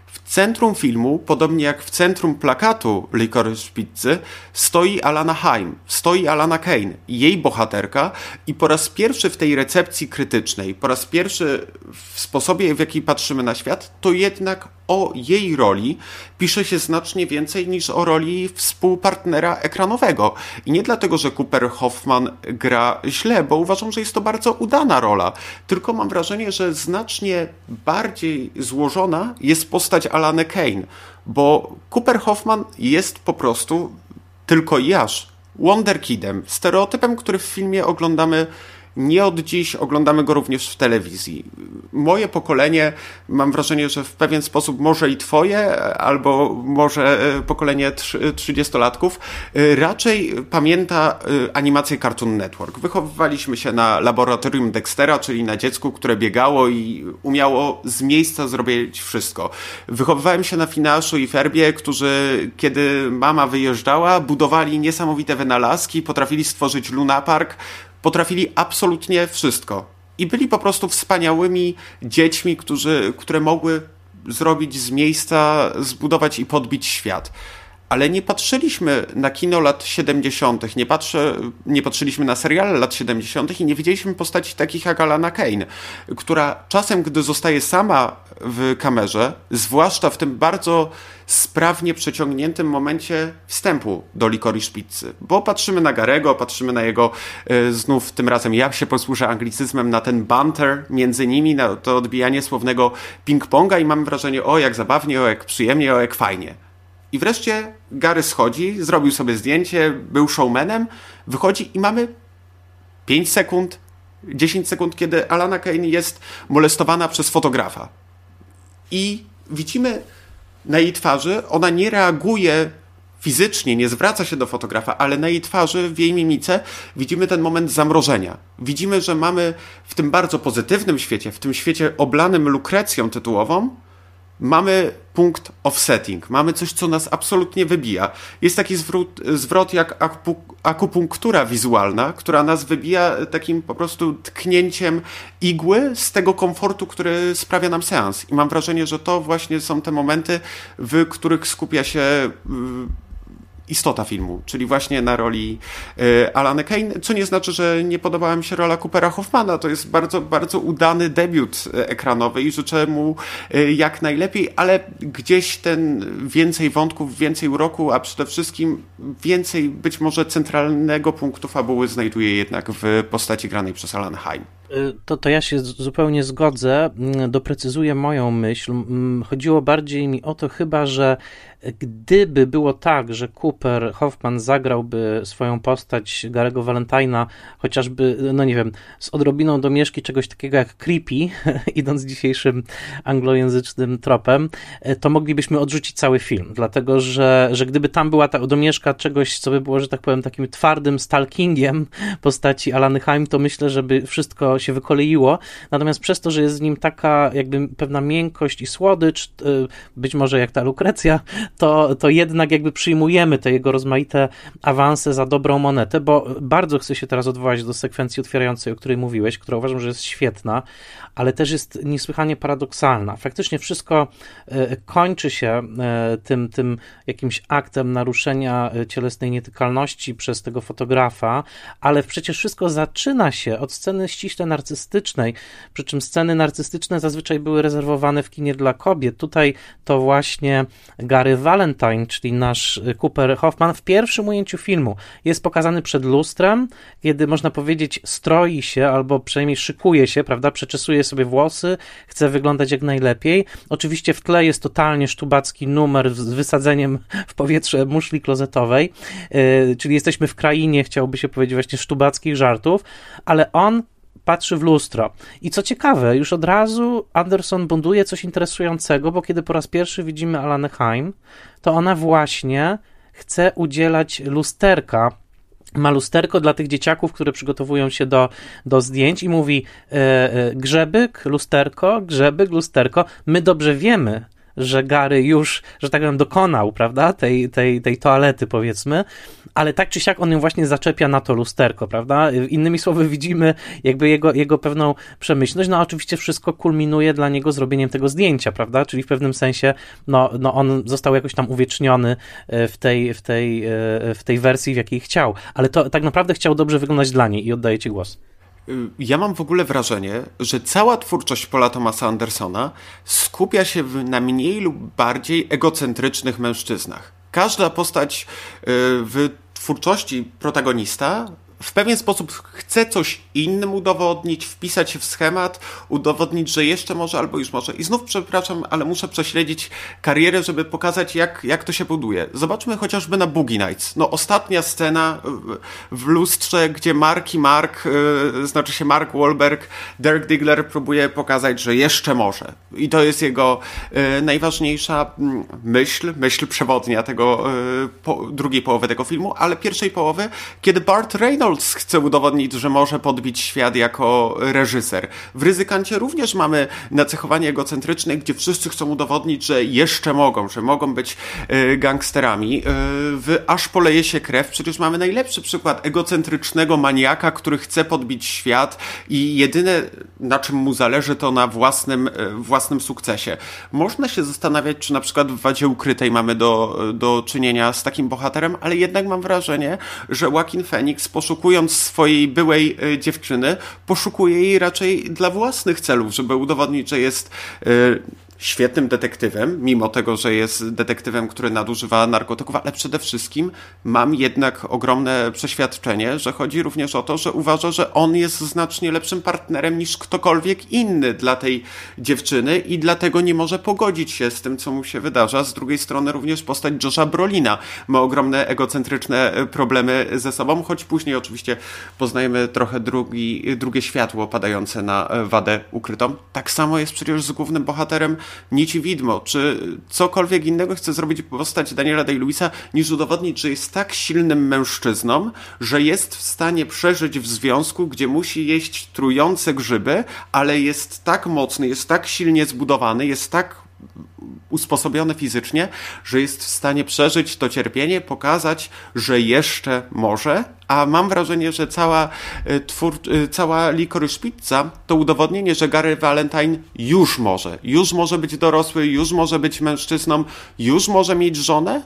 w centrum filmu, podobnie jak w centrum plakatu Licorice Pizzy, stoi Alana Haim, stoi Alana Kane, jej bohaterka, i po raz pierwszy w tej recepcji krytycznej, po raz pierwszy w sposobie, w jaki patrzymy na świat, to jednak o jej roli pisze się znacznie więcej niż o roli współpartnera ekranowego. I nie dlatego, że Cooper Hoffman gra źle, bo uważam, że jest to bardzo udana rola. Tylko mam wrażenie, że znacznie bardziej złożona jest postać Alany Kane, bo Cooper Hoffman jest po prostu tylko jaż, wonderkidem, stereotypem, który w filmie oglądamy nie od dziś, oglądamy go również w telewizji. Moje pokolenie, mam wrażenie, że w pewien sposób może i twoje, albo może pokolenie trzydziestolatków, raczej pamięta animację Cartoon Network. Wychowywaliśmy się na laboratorium Dextera, czyli na dziecku, które biegało i umiało z miejsca zrobić wszystko. Wychowywałem się na Finaszu i Ferbie, którzy, kiedy mama wyjeżdżała, budowali niesamowite wynalazki, potrafili stworzyć lunapark, potrafili absolutnie wszystko. I byli po prostu wspaniałymi dziećmi, którzy, które mogły zrobić z miejsca, zbudować i podbić świat. Ale nie patrzyliśmy na kino lat siedemdziesiątych, nie, patrzę, nie patrzyliśmy na seriale lat siedemdziesiątych i nie widzieliśmy postaci takich jak Alana Kane, która czasem, gdy zostaje sama w kamerze, zwłaszcza w tym bardzo sprawnie przeciągniętym momencie wstępu do Licorice Pizzy, bo patrzymy na Garego, patrzymy na jego, yy, znów tym razem ja się posłużę anglicyzmem, na ten banter między nimi, na to odbijanie słownego ping-ponga i mam wrażenie, o jak zabawnie, o jak przyjemnie, o jak fajnie. I wreszcie Gary schodzi, zrobił sobie zdjęcie, był showmanem, wychodzi i mamy pięć sekund, dziesięć sekund, kiedy Alana Kane jest molestowana przez fotografa. I widzimy na jej twarzy, ona nie reaguje fizycznie, nie zwraca się do fotografa, ale na jej twarzy, w jej mimice widzimy ten moment zamrożenia. Widzimy, że mamy w tym bardzo pozytywnym świecie, w tym świecie oblanym lukrecją tytułową, mamy punkt offsetting. Mamy coś, co nas absolutnie wybija. Jest taki zwrót, zwrot jak aku, akupunktura wizualna, która nas wybija takim po prostu tknięciem igły z tego komfortu, który sprawia nam seans. I mam wrażenie, że to właśnie są te momenty, w których skupia się istota filmu, czyli właśnie na roli y, Alany Kane, co nie znaczy, że nie podobała mi się rola Coopera Hoffmana. To jest bardzo, bardzo udany debiut ekranowy i życzę mu y, jak najlepiej, ale gdzieś ten więcej wątków, więcej uroku, a przede wszystkim więcej być może centralnego punktu fabuły znajduje jednak w postaci granej przez Alanę Haim. To, to ja się zupełnie zgodzę, doprecyzuję moją myśl. Chodziło bardziej mi o to chyba, że gdyby było tak, że Cooper Hoffman zagrałby swoją postać Gary'ego Valentine'a chociażby, no nie wiem, z odrobiną domieszki czegoś takiego jak creepy, idąc dzisiejszym anglojęzycznym tropem, to moglibyśmy odrzucić cały film, dlatego że, że gdyby tam była ta domieszka czegoś, co by było, że tak powiem, takim twardym stalkingiem postaci Alany Haim, to myślę, żeby wszystko się wykoleiło. Natomiast przez to, że jest z nim taka jakby pewna miękkość i słodycz, być może jak ta Lukrecja, to, to jednak jakby przyjmujemy te jego rozmaite awanse za dobrą monetę, bo bardzo chcę się teraz odwołać do sekwencji otwierającej, o której mówiłeś, która uważam, że jest świetna, ale też jest niesłychanie paradoksalna. Faktycznie wszystko kończy się tym, tym jakimś aktem naruszenia cielesnej nietykalności przez tego fotografa, ale przecież wszystko zaczyna się od sceny ściśle narcystycznej, przy czym sceny narcystyczne zazwyczaj były rezerwowane w kinie dla kobiet. Tutaj to właśnie Gary Valentine, czyli nasz Cooper Hoffman, w pierwszym ujęciu filmu jest pokazany przed lustrem, kiedy można powiedzieć stroi się, albo przynajmniej szykuje się, prawda, przeczesuje sobie włosy, chce wyglądać jak najlepiej. Oczywiście w tle jest totalnie sztubacki numer z wysadzeniem w powietrze muszli klozetowej, yy, czyli jesteśmy w krainie, chciałoby się powiedzieć, właśnie sztubackich żartów, ale on patrzy w lustro. I co ciekawe, już od razu Anderson buduje coś interesującego, bo kiedy po raz pierwszy widzimy Alanę Haim, to ona właśnie chce udzielać lusterka. Ma lusterko dla tych dzieciaków, które przygotowują się do, do zdjęć i mówi yy, grzebyk, lusterko, grzebyk, lusterko. My dobrze wiemy, że Gary już, że tak powiem, dokonał, prawda, tej, tej, tej toalety, powiedzmy, ale tak czy siak on ją właśnie zaczepia na to lusterko, prawda, innymi słowy widzimy jakby jego, jego pewną przemyślność, no oczywiście wszystko kulminuje dla niego zrobieniem tego zdjęcia, prawda, czyli w pewnym sensie, no, no on został jakoś tam uwieczniony w tej, w tej, w tej wersji, w jakiej chciał, ale to tak naprawdę chciał dobrze wyglądać dla niej i oddaję ci głos. Ja mam w ogóle wrażenie, że cała twórczość Paula Thomasa Andersona skupia się na mniej lub bardziej egocentrycznych mężczyznach. Każda postać w twórczości protagonista w pewien sposób chce coś innym udowodnić, wpisać się w schemat, udowodnić, że jeszcze może albo już może. I znów przepraszam, ale muszę prześledzić karierę, żeby pokazać, jak, jak to się buduje. Zobaczmy chociażby na Boogie Nights. No, ostatnia scena w lustrze, gdzie Marki Mark, yy, znaczy się Mark Wahlberg, Dirk Diggler próbuje pokazać, że jeszcze może. I to jest jego yy, najważniejsza myśl, myśl przewodnia tego yy, po, drugiej połowy tego filmu, ale pierwszej połowy, kiedy Burt Reynolds chce udowodnić, że może podbić świat jako reżyser. W Ryzykancie również mamy nacechowanie egocentryczne, gdzie wszyscy chcą udowodnić, że jeszcze mogą, że mogą być y, gangsterami. Y, w Aż poleje się krew przecież mamy najlepszy przykład egocentrycznego maniaka, który chce podbić świat i jedyne, na czym mu zależy, to na własnym, y, własnym sukcesie. Można się zastanawiać, czy na przykład w Wadzie Ukrytej mamy do, do czynienia z takim bohaterem, ale jednak mam wrażenie, że Joaquin Phoenix po poszukując swojej byłej y, dziewczyny, poszukuje jej raczej dla własnych celów, żeby udowodnić, że jest y, świetnym detektywem, mimo tego, że jest detektywem, który nadużywa narkotyków, ale przede wszystkim mam jednak ogromne przeświadczenie, że chodzi również o to, że uważa, że on jest znacznie lepszym partnerem niż ktokolwiek inny dla tej dziewczyny i dlatego nie może pogodzić się z tym, co mu się wydarza. Z drugiej strony również postać Josha Brolina ma ogromne egocentryczne problemy ze sobą, choć później oczywiście poznajemy trochę drugi, drugie światło padające na Wadę Ukrytą. Tak samo jest przecież z głównym bohaterem Nici Widmo, czy cokolwiek innego chce zrobić postać Daniela Day-Lewisa niż udowodnić, że jest tak silnym mężczyzną, że jest w stanie przeżyć w związku, gdzie musi jeść trujące grzyby, ale jest tak mocny, jest tak silnie zbudowany, jest tak usposobiony fizycznie, że jest w stanie przeżyć to cierpienie, pokazać, że jeszcze może, a mam wrażenie, że cała, twór, cała Licorice Pizza to udowodnienie, że Gary Valentine już może, już może być dorosły, już może być mężczyzną, już może mieć żonę,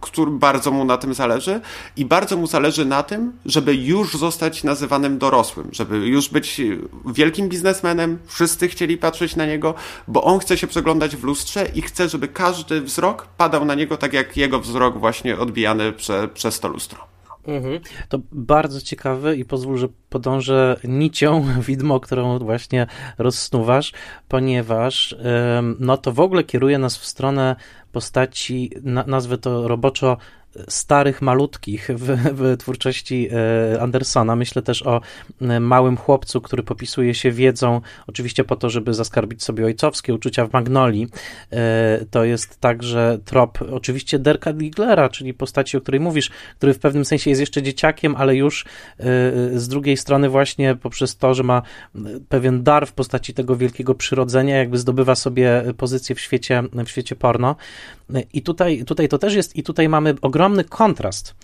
który bardzo mu na tym zależy i bardzo mu zależy na tym, żeby już zostać nazywanym dorosłym, żeby już być wielkim biznesmenem, wszyscy chcieli patrzeć na niego, bo on chce się przeglądać w lustrze i chce, żeby każdy wzrok padał na niego tak jak jego wzrok właśnie odbijany prze, przez to lustro. Mm-hmm. To bardzo ciekawe i pozwól, że podążę nicią widmo, którą właśnie rozsnuwasz, ponieważ ym, no to w ogóle kieruje nas w stronę postaci, na, nazwę to roboczo, starych, malutkich w, w twórczości Andersona. Myślę też o małym chłopcu, który popisuje się wiedzą, oczywiście po to, żeby zaskarbić sobie ojcowskie uczucia w Magnolii. To jest także trop oczywiście Derka Diglera, czyli postaci, o której mówisz, który w pewnym sensie jest jeszcze dzieciakiem, ale już z drugiej strony właśnie poprzez to, że ma pewien dar w postaci tego wielkiego przyrodzenia, jakby zdobywa sobie pozycję w świecie, w świecie porno. I tutaj, tutaj to też jest i tutaj mamy ogromne Ogromny kontrast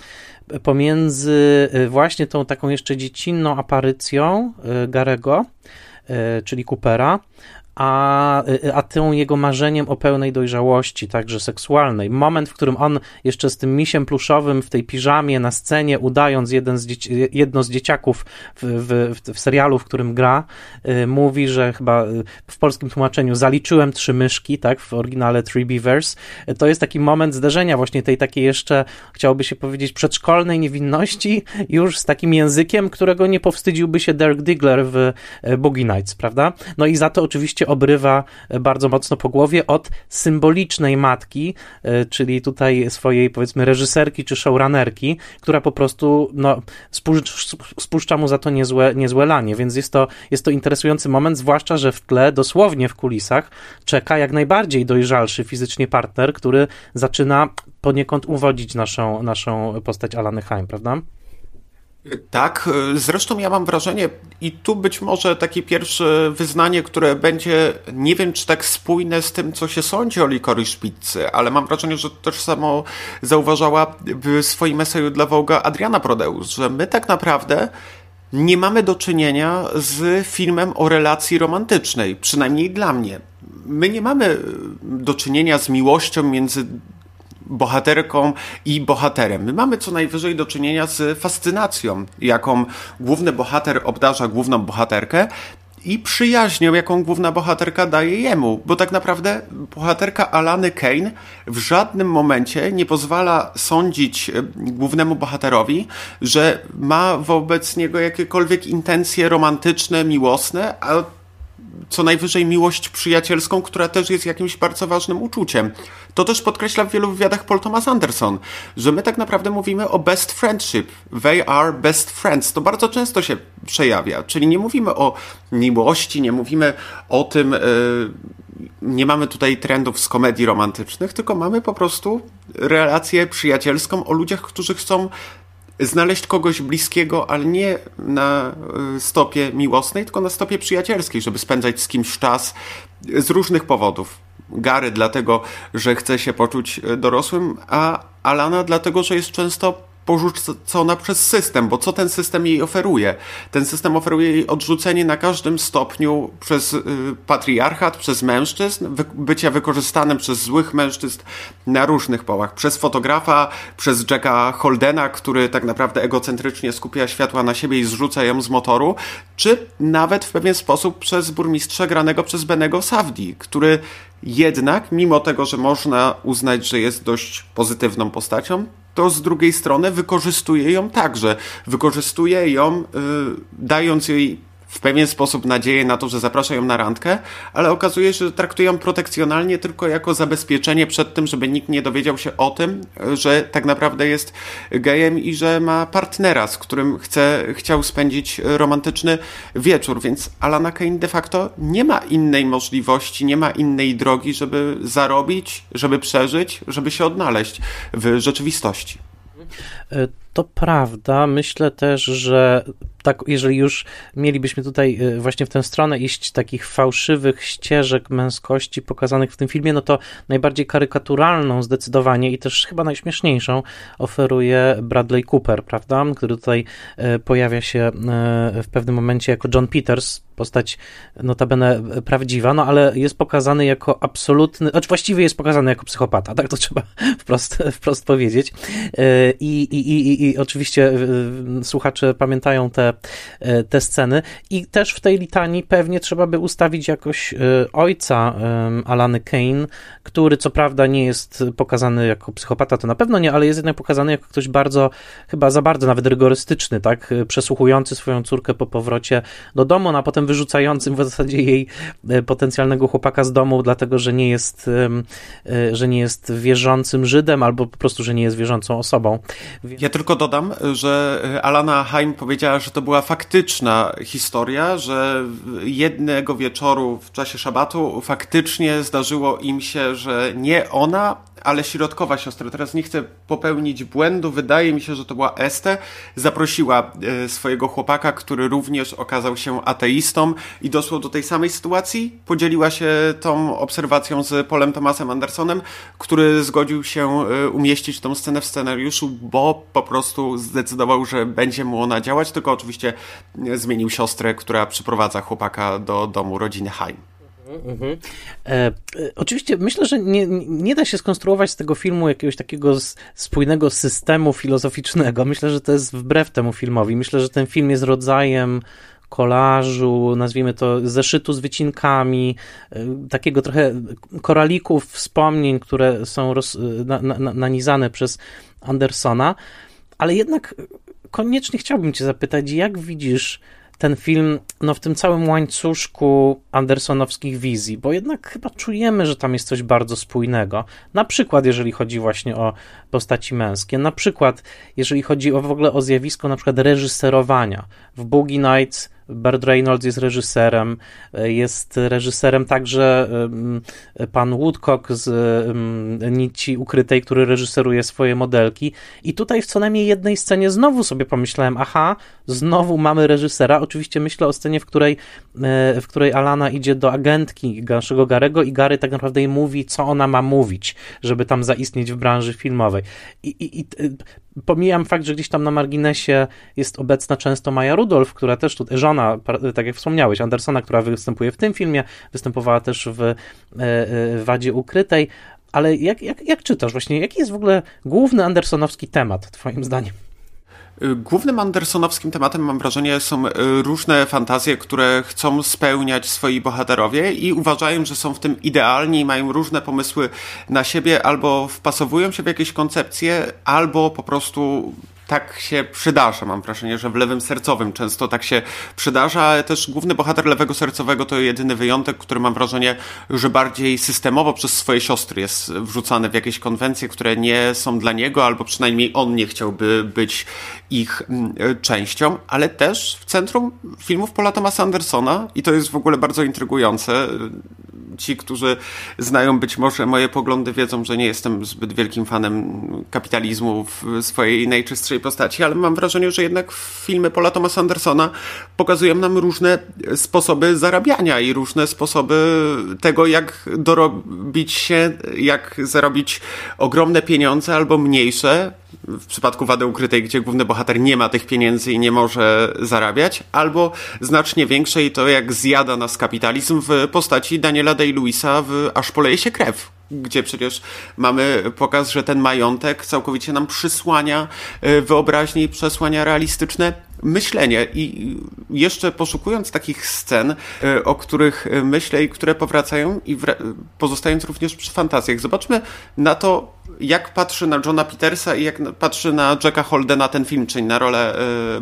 pomiędzy właśnie tą taką jeszcze dziecinną aparycją Garego, czyli Coopera, a, a tą jego marzeniem o pełnej dojrzałości, także seksualnej. Moment, w którym on jeszcze z tym misiem pluszowym w tej piżamie na scenie, udając jeden z dzieci, jedno z dzieciaków w, w, w serialu, w którym gra, yy, mówi, że chyba w polskim tłumaczeniu zaliczyłem trzy myszki, tak, w oryginale Three Beavers. To jest taki moment zderzenia właśnie tej takiej jeszcze, chciałoby się powiedzieć, przedszkolnej niewinności już z takim językiem, którego nie powstydziłby się Dirk Diggler w Boogie Nights, prawda? No i za to oczywiście obrywa bardzo mocno po głowie od symbolicznej matki, czyli tutaj swojej, powiedzmy, reżyserki czy showrunnerki, która po prostu no, spuszcza mu za to niezłe, niezłe lanie, więc jest to, jest to interesujący moment, zwłaszcza, że w tle, dosłownie w kulisach, czeka jak najbardziej dojrzalszy fizycznie partner, który zaczyna poniekąd uwodzić naszą, naszą postać Alany Haim, prawda? Tak, zresztą ja mam wrażenie i tu być może takie pierwsze wyznanie, które będzie, nie wiem czy tak spójne z tym, co się sądzi o Licorice Pizzy, ale mam wrażenie, że to też samo zauważała w swoim eseju dla Vogue'a Adriana Prodeus, że my tak naprawdę nie mamy do czynienia z filmem o relacji romantycznej, przynajmniej dla mnie. My nie mamy do czynienia z miłością między bohaterką i bohaterem. My mamy co najwyżej do czynienia z fascynacją, jaką główny bohater obdarza główną bohaterkę i przyjaźnią, jaką główna bohaterka daje jemu, bo tak naprawdę bohaterka Alany Haim w żadnym momencie nie pozwala sądzić głównemu bohaterowi, że ma wobec niego jakiekolwiek intencje romantyczne, miłosne, a co najwyżej miłość przyjacielską, która też jest jakimś bardzo ważnym uczuciem. To też podkreśla w wielu wywiadach Paul Thomas Anderson, że my tak naprawdę mówimy o best friendship. They are best friends. To bardzo często się przejawia. Czyli nie mówimy o miłości, nie mówimy o tym, yy, nie mamy tutaj trendów z komedii romantycznych, tylko mamy po prostu relację przyjacielską o ludziach, którzy chcą znaleźć kogoś bliskiego, ale nie na stopie miłosnej, tylko na stopie przyjacielskiej, żeby spędzać z kimś czas z różnych powodów. Gary dlatego, że chce się poczuć dorosłym, a Alana dlatego, że jest często porzucona przez system, bo co ten system jej oferuje? Ten system oferuje jej odrzucenie na każdym stopniu przez y, patriarchat, przez mężczyzn, wy- bycia wykorzystanym przez złych mężczyzn na różnych połach. Przez fotografa, przez Jacka Holdena, który tak naprawdę egocentrycznie skupia światła na siebie i zrzuca ją z motoru, czy nawet w pewien sposób przez burmistrza granego przez Benego Savdi, który jednak, mimo tego, że można uznać, że jest dość pozytywną postacią, to z drugiej strony wykorzystuje ją także. Wykorzystuje ją, yy, dając jej w pewien sposób nadzieję na to, że zaprasza ją na randkę, ale okazuje się, że traktuje ją protekcjonalnie tylko jako zabezpieczenie przed tym, żeby nikt nie dowiedział się o tym, że tak naprawdę jest gejem i że ma partnera, z którym chce, chciał spędzić romantyczny wieczór, więc Alana Haim de facto nie ma innej możliwości, nie ma innej drogi, żeby zarobić, żeby przeżyć, żeby się odnaleźć w rzeczywistości. To prawda, myślę też, że tak, jeżeli już mielibyśmy tutaj właśnie w tę stronę iść takich fałszywych ścieżek męskości pokazanych w tym filmie, no to najbardziej karykaturalną zdecydowanie i też chyba najśmieszniejszą oferuje Bradley Cooper, prawda, który tutaj pojawia się w pewnym momencie jako John Peters, postać notabene prawdziwa, no ale jest pokazany jako absolutny, znaczy właściwie jest pokazany jako psychopata, tak to trzeba wprost, wprost powiedzieć. I, i, i, i oczywiście słuchacze pamiętają te, te sceny i też w tej litanii pewnie trzeba by ustawić jakoś ojca Alany Haim, który co prawda nie jest pokazany jako psychopata, to na pewno nie, ale jest jednak pokazany jako ktoś bardzo, chyba za bardzo nawet rygorystyczny, tak, przesłuchujący swoją córkę po powrocie do domu, no, a potem wyrzucającym w zasadzie jej potencjalnego chłopaka z domu, dlatego, że nie jest, że nie jest wierzącym Żydem, albo po prostu, że nie jest wierzącą osobą. Więc... Ja tylko dodam, że Alana Haim powiedziała, że to była faktyczna historia, że jednego wieczoru w czasie szabatu faktycznie zdarzyło im się, że nie ona, ale środkowa siostra, teraz nie chcę popełnić błędu, wydaje mi się, że to była Estę, zaprosiła swojego chłopaka, który również okazał się ateistą i doszło do tej samej sytuacji. Podzieliła się tą obserwacją z Paulem Thomasem Andersonem, który zgodził się umieścić tą scenę w scenariuszu, bo po prostu zdecydował, że będzie mu ona działać, tylko oczywiście zmienił siostrę, która przyprowadza chłopaka do domu rodziny Haim. Mm-hmm. E, oczywiście myślę, że nie, nie da się skonstruować z tego filmu jakiegoś takiego spójnego systemu filozoficznego. Myślę, że to jest wbrew temu filmowi. Myślę, że ten film jest rodzajem kolażu, nazwijmy to zeszytu z wycinkami, takiego trochę koralików wspomnień, które są roz, na, na, nanizane przez Andersona, ale jednak koniecznie chciałbym cię zapytać, jak widzisz ten film, no, w tym całym łańcuszku andersonowskich wizji, bo jednak chyba czujemy, że tam jest coś bardzo spójnego. Na przykład, jeżeli chodzi właśnie o postaci męskie, na przykład, jeżeli chodzi o w ogóle o zjawisko na przykład reżyserowania. W Boogie Nights Burt Reynolds jest reżyserem, jest reżyserem także pan Woodcock z Nici Ukrytej, który reżyseruje swoje modelki i tutaj w co najmniej jednej scenie znowu sobie pomyślałem, aha, znowu mamy reżysera, oczywiście myślę o scenie, w której, w której Alana idzie do agentki naszego Garego i Gary tak naprawdę jej mówi, co ona ma mówić, żeby tam zaistnieć w branży filmowej. I, i, i pomijam fakt, że gdzieś tam na marginesie jest obecna często Maja Rudolph, która też tu, żona, tak jak wspomniałeś, Andersona, która występuje w tym filmie, występowała też w, w Wadzie Ukrytej, ale jak, jak, jak czytasz właśnie, jaki jest w ogóle główny andersonowski temat, twoim zdaniem? Głównym andersonowskim tematem, mam wrażenie, są różne fantazje, które chcą spełniać swoi bohaterowie i uważają, że są w tym idealni, mają różne pomysły na siebie, albo wpasowują się w jakieś koncepcje, albo po prostu... Tak się przydarza, mam wrażenie, że w Lewym Sercowym często tak się przydarza, ale też główny bohater Lewego Sercowego to jedyny wyjątek, który mam wrażenie, że bardziej systemowo przez swoje siostry jest wrzucany w jakieś konwencje, które nie są dla niego, albo przynajmniej on nie chciałby być ich częścią, ale też w centrum filmów Paula Thomasa Andersona i to jest w ogóle bardzo intrygujące. Ci, którzy znają być może moje poglądy, wiedzą, że nie jestem zbyt wielkim fanem kapitalizmu w swojej najczystszej postaci, ale mam wrażenie, że jednak filmy Paula Thomasa Andersona pokazują nam różne sposoby zarabiania i różne sposoby tego, jak dorobić się, jak zarobić ogromne pieniądze albo mniejsze, w przypadku Wady Ukrytej, gdzie główny bohater nie ma tych pieniędzy i nie może zarabiać, albo znacznie większe i to, jak zjada nas kapitalizm w postaci Daniela Day-Lewisa w Aż poleje się krew, gdzie przecież mamy pokaz, że ten majątek całkowicie nam przysłania wyobraźnię i przesłania realistyczne myślenie. I jeszcze poszukując takich scen, o których myślę i które powracają i wra- pozostając również przy fantazjach, zobaczmy na to, jak patrzy na Johna Petersa i jak patrzy na Jacka Holdena ten film, czyli na rolę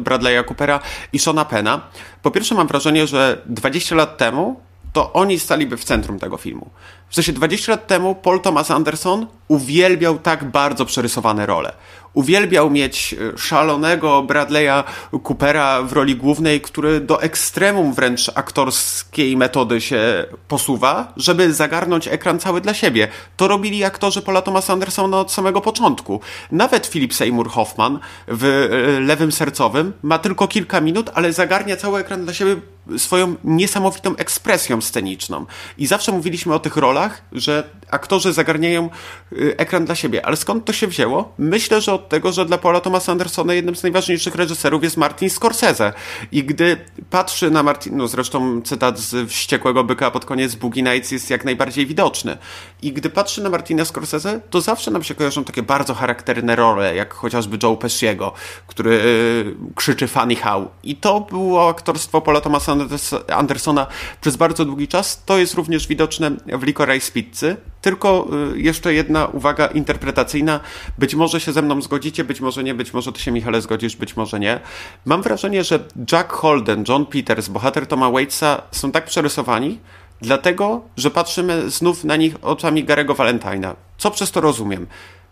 Bradley'a Coopera i Shona Penna. Po pierwsze mam wrażenie, że dwadzieścia lat temu to oni staliby w centrum tego filmu. W sensie dwadzieścia lat temu Paul Thomas Anderson uwielbiał tak bardzo przerysowane role. Uwielbiał mieć szalonego Bradley'a Coopera w roli głównej, który do ekstremum wręcz aktorskiej metody się posuwa, żeby zagarnąć ekran cały dla siebie. To robili aktorzy Paula Thomasa Andersona od samego początku. Nawet Philip Seymour Hoffman w Lewym Sercowym ma tylko kilka minut, ale zagarnia cały ekran dla siebie swoją niesamowitą ekspresją sceniczną. I zawsze mówiliśmy o tych rolach, że aktorzy zagarniają ekran dla siebie. Ale skąd to się wzięło? Myślę, że od tego, że dla Paula Thomasa Andersona jednym z najważniejszych reżyserów jest Martin Scorsese. I gdy patrzy na Martin, no zresztą cytat z Wściekłego Byka pod koniec Boogie Nights jest jak najbardziej widoczny. I gdy patrzy na Martina Scorsese, to zawsze nam się kojarzą takie bardzo charakterne role, jak chociażby Joe Pesciego, który yy, krzyczy funny how. I to było aktorstwo Paula Thomasa Andersona przez bardzo długi czas. To jest również widoczne w Licorice Pizzy. Tylko jeszcze jedna uwaga interpretacyjna. Być może się ze mną zgodzicie, być może nie, być może ty się, Michale, zgodzisz, być może nie. Mam wrażenie, że Jack Holden, John Peters, bohater Toma Waitsa są tak przerysowani, dlatego, że patrzymy znów na nich oczami Gary'ego Valentine'a. Co przez to rozumiem?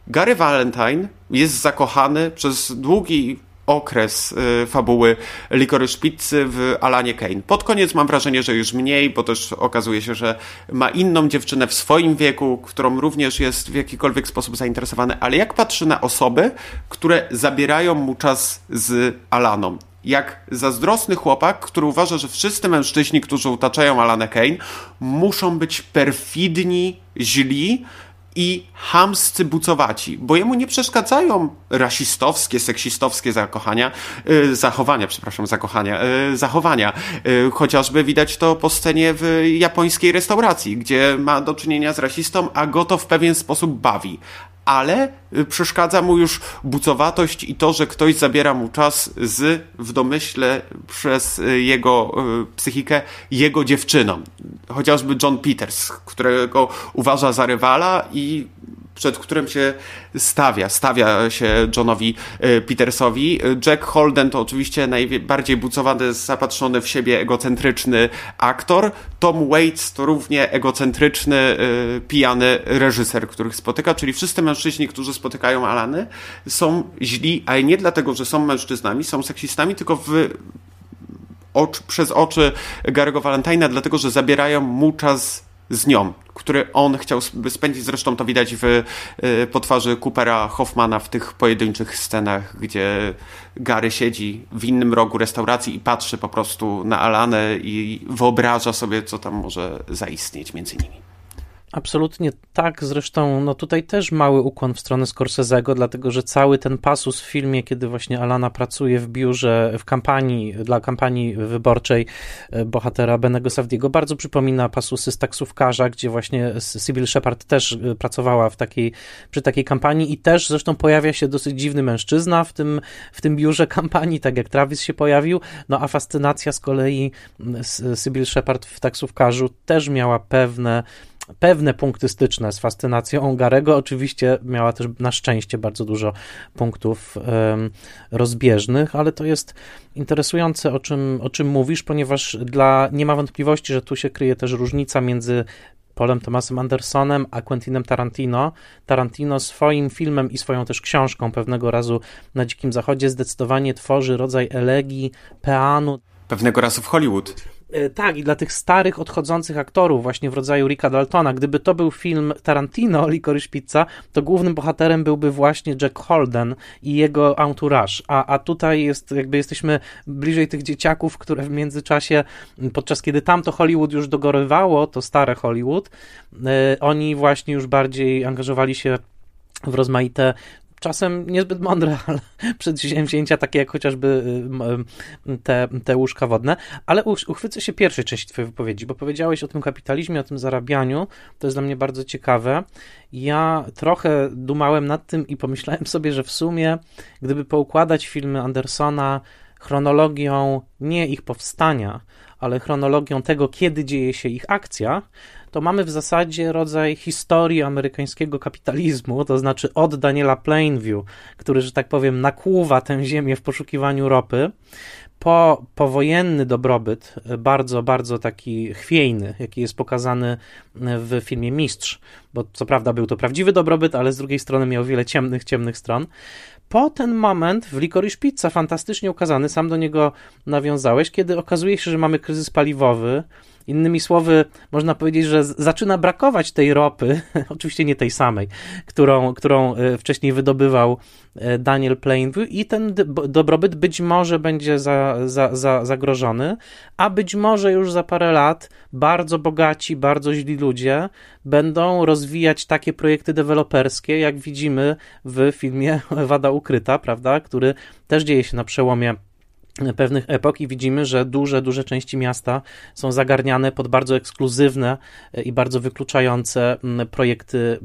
Gary Valentine jest zakochany przez długi okres y, fabuły Licorice Pizzy w Alanie Haim. Pod koniec mam wrażenie, że już mniej, bo też okazuje się, że ma inną dziewczynę w swoim wieku, którą również jest w jakikolwiek sposób zainteresowany, ale jak patrzy na osoby, które zabierają mu czas z Alaną. Jak zazdrosny chłopak, który uważa, że wszyscy mężczyźni, którzy otaczają Alanę Haim, muszą być perfidni, źli i chamscy bucowaci, bo jemu nie przeszkadzają rasistowskie, seksistowskie zakochania, yy, zachowania, przepraszam, zakochania, yy, zachowania. Yy, chociażby widać to po scenie w japońskiej restauracji, gdzie ma do czynienia z rasistą, a go to w pewien sposób bawi. Ale przeszkadza mu już bucowatość i to, że ktoś zabiera mu czas z, w domyśle przez jego psychikę, jego dziewczyną. Chociażby John Peters, którego uważa za rywala i przed którym się stawia. Stawia się Johnowi Petersowi. Jack Holden to oczywiście najbardziej bucowany, zapatrzony w siebie, egocentryczny aktor. Tom Waits to równie egocentryczny, pijany reżyser, których spotyka, czyli wszyscy mężczyźni, którzy spotykają Alany, są źli, ale nie dlatego, że są mężczyznami, są seksistami, tylko w ocz, przez oczy Gary'ego Valentine'a, dlatego, że zabierają mu czas z nią, który on chciałby spędzić. Zresztą to widać w y, po twarzy Coopera Hoffmana w tych pojedynczych scenach, gdzie Gary siedzi w innym rogu restauracji i patrzy po prostu na Alanę i wyobraża sobie, co tam może zaistnieć między nimi. Absolutnie tak, zresztą no tutaj też mały ukłon w stronę Scorsese'ego, dlatego że cały ten pasus w filmie, kiedy właśnie Alana pracuje w biurze, w kampanii, dla kampanii wyborczej bohatera Benego Savdiego, bardzo przypomina pasusy z Taksówkarza, gdzie właśnie Sybil Shepard też pracowała w takiej, przy takiej kampanii i też zresztą pojawia się dosyć dziwny mężczyzna w tym, w tym biurze kampanii, tak jak Travis się pojawił, no a fascynacja z kolei Sybil Shepard w Taksówkarzu też miała pewne pewne punkty styczne z fascynacją Garego. Oczywiście miała też na szczęście bardzo dużo punktów um, rozbieżnych, ale to jest interesujące, o czym, o czym mówisz, ponieważ dla, nie ma wątpliwości, że tu się kryje też różnica między Paulem Thomasem Andersonem a Quentinem Tarantino. Tarantino swoim filmem i swoją też książką Pewnego razu na Dzikim Zachodzie zdecydowanie tworzy rodzaj elegii, peanu. Pewnego razu w Hollywood. Tak, i dla tych starych, odchodzących aktorów właśnie w rodzaju Ricka Daltona. Gdyby to był film Tarantino, Licorice Pizza, to głównym bohaterem byłby właśnie Jack Holden i jego entourage, a, a tutaj jest, jakby jesteśmy bliżej tych dzieciaków, które w międzyczasie, podczas kiedy tamto Hollywood już dogorywało, to stare Hollywood, yy, oni właśnie już bardziej angażowali się w rozmaite, czasem niezbyt mądre, ale przedsięwzięcia takie jak chociażby te, te łóżka wodne, ale uchwycę się pierwszej części twojej wypowiedzi, bo powiedziałeś o tym kapitalizmie, o tym zarabianiu, to jest dla mnie bardzo ciekawe. Ja trochę dumałem nad tym i pomyślałem sobie, że w sumie gdyby poukładać filmy Andersona chronologią nie ich powstania, ale chronologią tego, kiedy dzieje się ich akcja, to mamy w zasadzie rodzaj historii amerykańskiego kapitalizmu, to znaczy od Daniela Plainview, który, że tak powiem, nakłuwa tę ziemię w poszukiwaniu ropy, po powojenny dobrobyt, bardzo, bardzo taki chwiejny, jaki jest pokazany w filmie Mistrz, bo co prawda był to prawdziwy dobrobyt, ale z drugiej strony miał wiele ciemnych, ciemnych stron, po ten moment w Licorice Pizza, fantastycznie ukazany, sam do niego nawiązałeś, kiedy okazuje się, że mamy kryzys paliwowy. Innymi słowy, można powiedzieć, że zaczyna brakować tej ropy, oczywiście nie tej samej, którą, którą wcześniej wydobywał Daniel Plainview, i ten dobrobyt być może będzie za, za, za zagrożony, a być może już za parę lat bardzo bogaci, bardzo źli ludzie będą rozwijać takie projekty deweloperskie, jak widzimy w filmie Wadź Ukryta, prawda, który też dzieje się na przełomie pewnych epok i widzimy, że duże, duże części miasta są zagarniane pod bardzo ekskluzywne i bardzo wykluczające projekty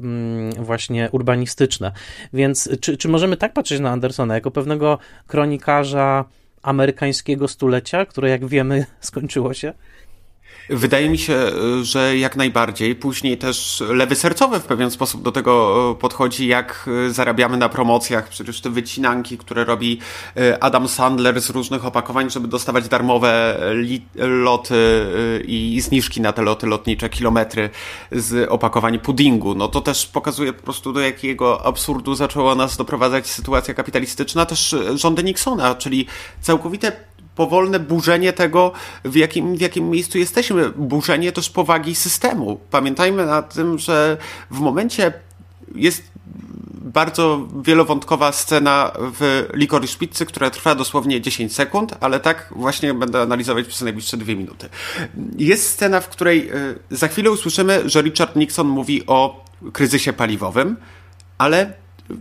właśnie urbanistyczne. Więc czy, czy możemy tak patrzeć na Andersona jako pewnego kronikarza amerykańskiego stulecia, które, jak wiemy, skończyło się? Wydaje mi się, że jak najbardziej. Później też lewy sercowy w pewien sposób do tego podchodzi, jak zarabiamy na promocjach. Przecież te wycinanki, które robi Adam Sandler z różnych opakowań, żeby dostawać darmowe li- loty i zniżki na te loty lotnicze, kilometry z opakowań puddingu. No to też pokazuje po prostu, do jakiego absurdu zaczęła nas doprowadzać sytuacja kapitalistyczna. Też rządy Nixona, czyli całkowite powolne burzenie tego, w jakim, w jakim miejscu jesteśmy. Burzenie też powagi systemu. Pamiętajmy na tym, że w momencie jest bardzo wielowątkowa scena w Licorice Pizzy, która trwa dosłownie dziesięć sekund, ale tak właśnie będę analizować przez najbliższe dwie minuty. Jest scena, w której za chwilę usłyszymy, że Richard Nixon mówi o kryzysie paliwowym, ale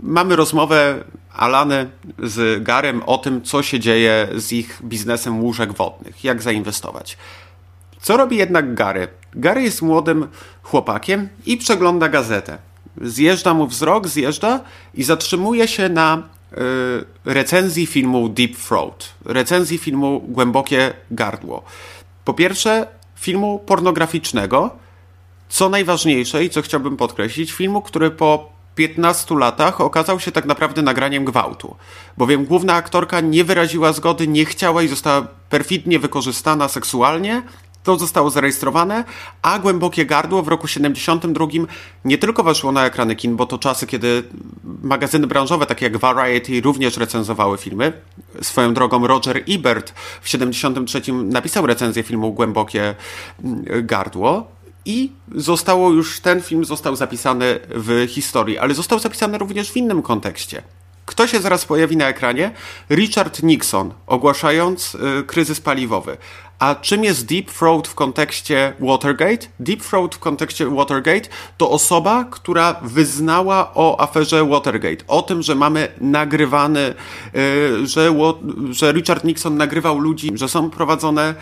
mamy rozmowę Alany z Garym o tym, co się dzieje z ich biznesem łóżek wodnych, jak zainwestować. Co robi jednak Gary? Gary jest młodym chłopakiem i przegląda gazetę. Zjeżdża mu wzrok, zjeżdża i zatrzymuje się na y, recenzji filmu Deep Throat, recenzji filmu Głębokie Gardło. Po pierwsze, filmu pornograficznego, co najważniejsze i co chciałbym podkreślić, filmu, który po piętnastu latach okazał się tak naprawdę nagraniem gwałtu, bowiem główna aktorka nie wyraziła zgody, nie chciała i została perfidnie wykorzystana seksualnie. To zostało zarejestrowane, a Głębokie Gardło w roku siedemdziesiątym drugim nie tylko weszło na ekrany kin, bo to czasy, kiedy magazyny branżowe, takie jak Variety, również recenzowały filmy. Swoją drogą Roger Ebert w siedemdziesiątym trzecim napisał recenzję filmu Głębokie Gardło. I zostało już, ten film został zapisany w historii, ale został zapisany również w innym kontekście. Kto się zaraz pojawi na ekranie? Richard Nixon, ogłaszając y, kryzys paliwowy. A czym jest Deep Throat w kontekście Watergate? Deep Throat w kontekście Watergate to osoba, która wyznała o aferze Watergate, o tym, że mamy nagrywany, y, że, że Richard Nixon nagrywał ludzi, że są prowadzone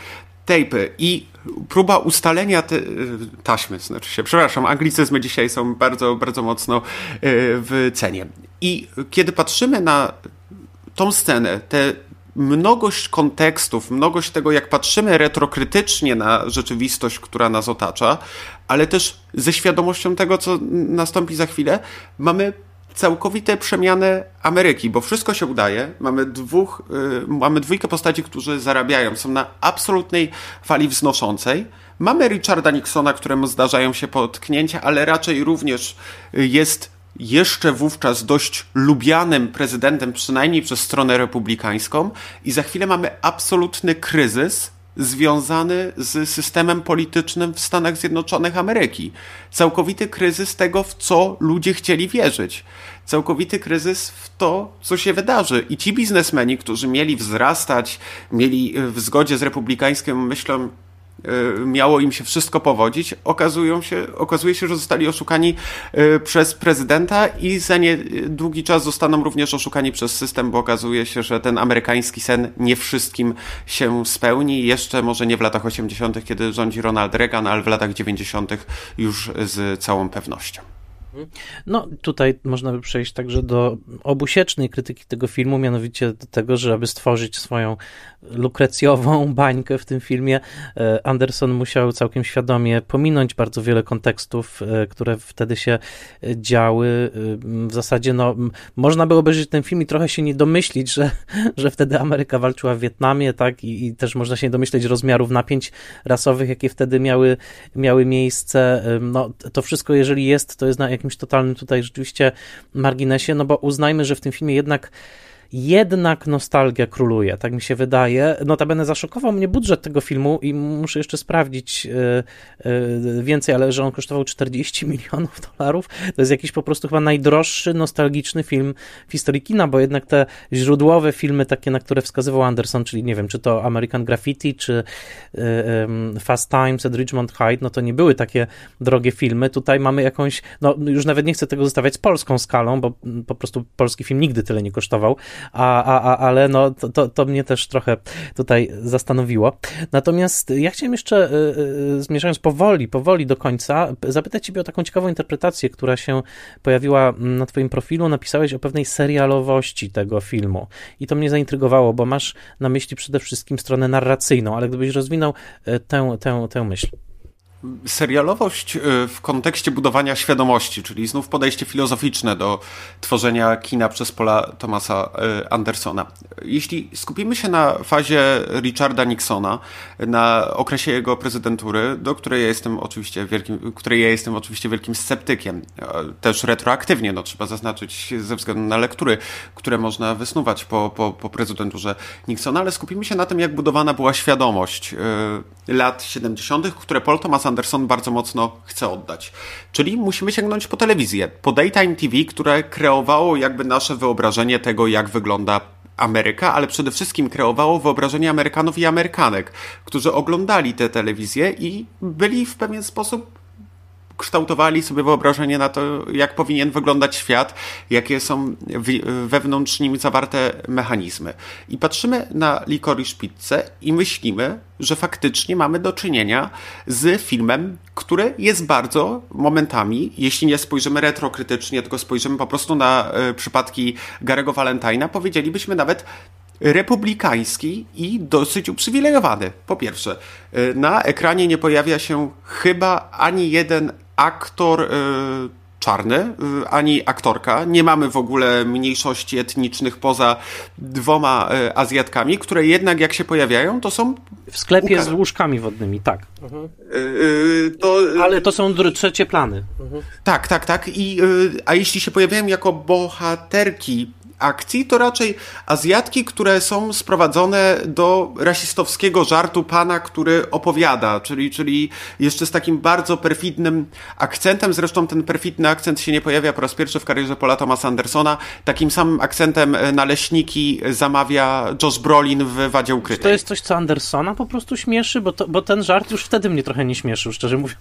tejpy i próba ustalenia te, taśmy, znaczy się, przepraszam, anglicyzmy dzisiaj są bardzo, bardzo mocno w cenie. I kiedy patrzymy na tą scenę, tę mnogość kontekstów, mnogość tego, jak patrzymy retrokrytycznie na rzeczywistość, która nas otacza, ale też ze świadomością tego, co nastąpi za chwilę, mamy całkowite przemiany Ameryki, bo wszystko się udaje. Mamy dwóch, yy, mamy dwójkę postaci, którzy zarabiają, są na absolutnej fali wznoszącej. Mamy Richarda Nixona, któremu zdarzają się potknięcia, ale raczej również jest jeszcze wówczas dość lubianym prezydentem, przynajmniej przez stronę republikańską. I za chwilę mamy absolutny kryzys związany z systemem politycznym w Stanach Zjednoczonych Ameryki. Całkowity kryzys tego, w co ludzie chcieli wierzyć. Całkowity kryzys w to, co się wydarzy. I ci biznesmeni, którzy mieli wzrastać, mieli w zgodzie z republikańską myślą, miało im się wszystko powodzić, okazują się, okazuje się, że zostali oszukani przez prezydenta i za niedługi czas zostaną również oszukani przez system, bo okazuje się, że ten amerykański sen nie wszystkim się spełni. Jeszcze może nie w latach osiemdziesiątych, kiedy rządzi Ronald Reagan, ale w latach dziewięćdziesiątych już z całą pewnością. No tutaj można by przejść także do obusiecznej krytyki tego filmu, mianowicie do tego, że aby stworzyć swoją lukrecjową bańkę w tym filmie, Anderson musiał całkiem świadomie pominąć bardzo wiele kontekstów, które wtedy się działy. W zasadzie no, można było obejrzeć ten film i trochę się nie domyślić, że, że wtedy Ameryka walczyła w Wietnamie, tak? I, i też można się nie domyśleć rozmiarów napięć rasowych, jakie wtedy miały, miały miejsce. No, to wszystko, jeżeli jest, to jest na jak jakimś totalnym tutaj rzeczywiście marginesie, no bo uznajmy, że w tym filmie jednak Jednak nostalgia króluje, tak mi się wydaje. Notabene zaszokował mnie budżet tego filmu i muszę jeszcze sprawdzić więcej, ale że on kosztował czterdzieści milionów dolarów. To jest jakiś po prostu chyba najdroższy, nostalgiczny film w historii kina, bo jednak te źródłowe filmy takie, na które wskazywał Anderson, czyli nie wiem, czy to American Graffiti, czy Fast Times at Ridgemont High, no to nie były takie drogie filmy. Tutaj mamy jakąś, no już nawet nie chcę tego zostawiać z polską skalą, bo po prostu polski film nigdy tyle nie kosztował. A, a, a, ale no, to, to, to mnie też trochę tutaj zastanowiło. Natomiast ja chciałem jeszcze, yy, zmierzając powoli, powoli do końca, zapytać ciebie o taką ciekawą interpretację, która się pojawiła na twoim profilu. Napisałeś o pewnej serialowości tego filmu i to mnie zaintrygowało, bo masz na myśli przede wszystkim stronę narracyjną, ale gdybyś rozwinął tę, tę, tę myśl. Serialowość w kontekście budowania świadomości, czyli znów podejście filozoficzne do tworzenia kina przez Paula Thomasa Andersona. Jeśli skupimy się na fazie Richarda Nixona, na okresie jego prezydentury, do której ja jestem oczywiście wielkim, której ja jestem oczywiście wielkim sceptykiem, też retroaktywnie, no trzeba zaznaczyć ze względu na lektury, które można wysnuwać po, po, po prezydenturze Nixona, ale skupimy się na tym, jak budowana była świadomość lat siedemdziesiątych, które Paul Thomas Anderson bardzo mocno chce oddać. Czyli musimy sięgnąć po telewizję, po daytime T V, które kreowało jakby nasze wyobrażenie tego, jak wygląda Ameryka, ale przede wszystkim kreowało wyobrażenie Amerykanów i Amerykanek, którzy oglądali tę telewizję i byli w pewien sposób kształtowali sobie wyobrażenie na to, jak powinien wyglądać świat, jakie są wewnątrz nim zawarte mechanizmy. I patrzymy na Licorice Pizzę i myślimy, że faktycznie mamy do czynienia z filmem, który jest bardzo momentami, jeśli nie spojrzymy retrokrytycznie, tylko spojrzymy po prostu na przypadki Gary'ego Valentine'a, powiedzielibyśmy nawet republikański i dosyć uprzywilejowany. Po pierwsze, na ekranie nie pojawia się chyba ani jeden aktor y, czarny, y, ani aktorka. Nie mamy w ogóle mniejszości etnicznych poza dwoma y, Azjatkami, które jednak jak się pojawiają, to są w sklepie ukarane z łóżkami wodnymi, tak. Mhm. Y, to, Ale to są dr- trzecie plany. Mhm. Tak, tak, tak. I, y, a jeśli się pojawiają jako bohaterki akcji, to raczej Azjatki, które są sprowadzone do rasistowskiego żartu pana, który opowiada, czyli, czyli jeszcze z takim bardzo perfidnym akcentem, zresztą ten perfidny akcent się nie pojawia po raz pierwszy w karierze Paula Thomasa Andersona, takim samym akcentem naleśniki zamawia Josh Brolin w Wadzie Ukrytej. Czy to jest coś, co Andersona po prostu śmieszy, bo, to, bo ten żart już wtedy mnie trochę nie śmieszył, szczerze mówiąc.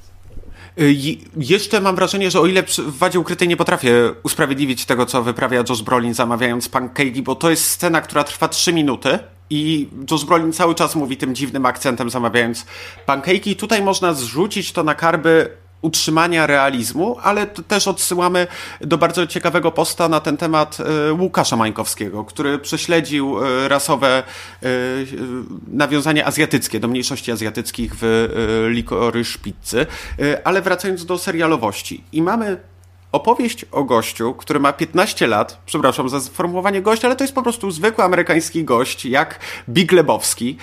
Je- jeszcze mam wrażenie, że o ile w Wadzie Ukrytej nie potrafię usprawiedliwić tego, co wyprawia Josh Brolin zamawiając pancake'i, bo to jest scena, która trwa trzy minuty i Josh Brolin cały czas mówi tym dziwnym akcentem zamawiając pancake'i. Tutaj można zrzucić to na karby utrzymania realizmu, ale też odsyłamy do bardzo ciekawego posta na ten temat y, Łukasza Mańkowskiego, który prześledził y, rasowe y, y, nawiązania azjatyckie, do mniejszości azjatyckich w y, Licorice Pizzy. Y, ale wracając do serialowości. I mamy opowieść o gościu, który ma piętnaście lat, przepraszam za sformułowanie gość, ale to jest po prostu zwykły amerykański gość, jak Big Lebowski,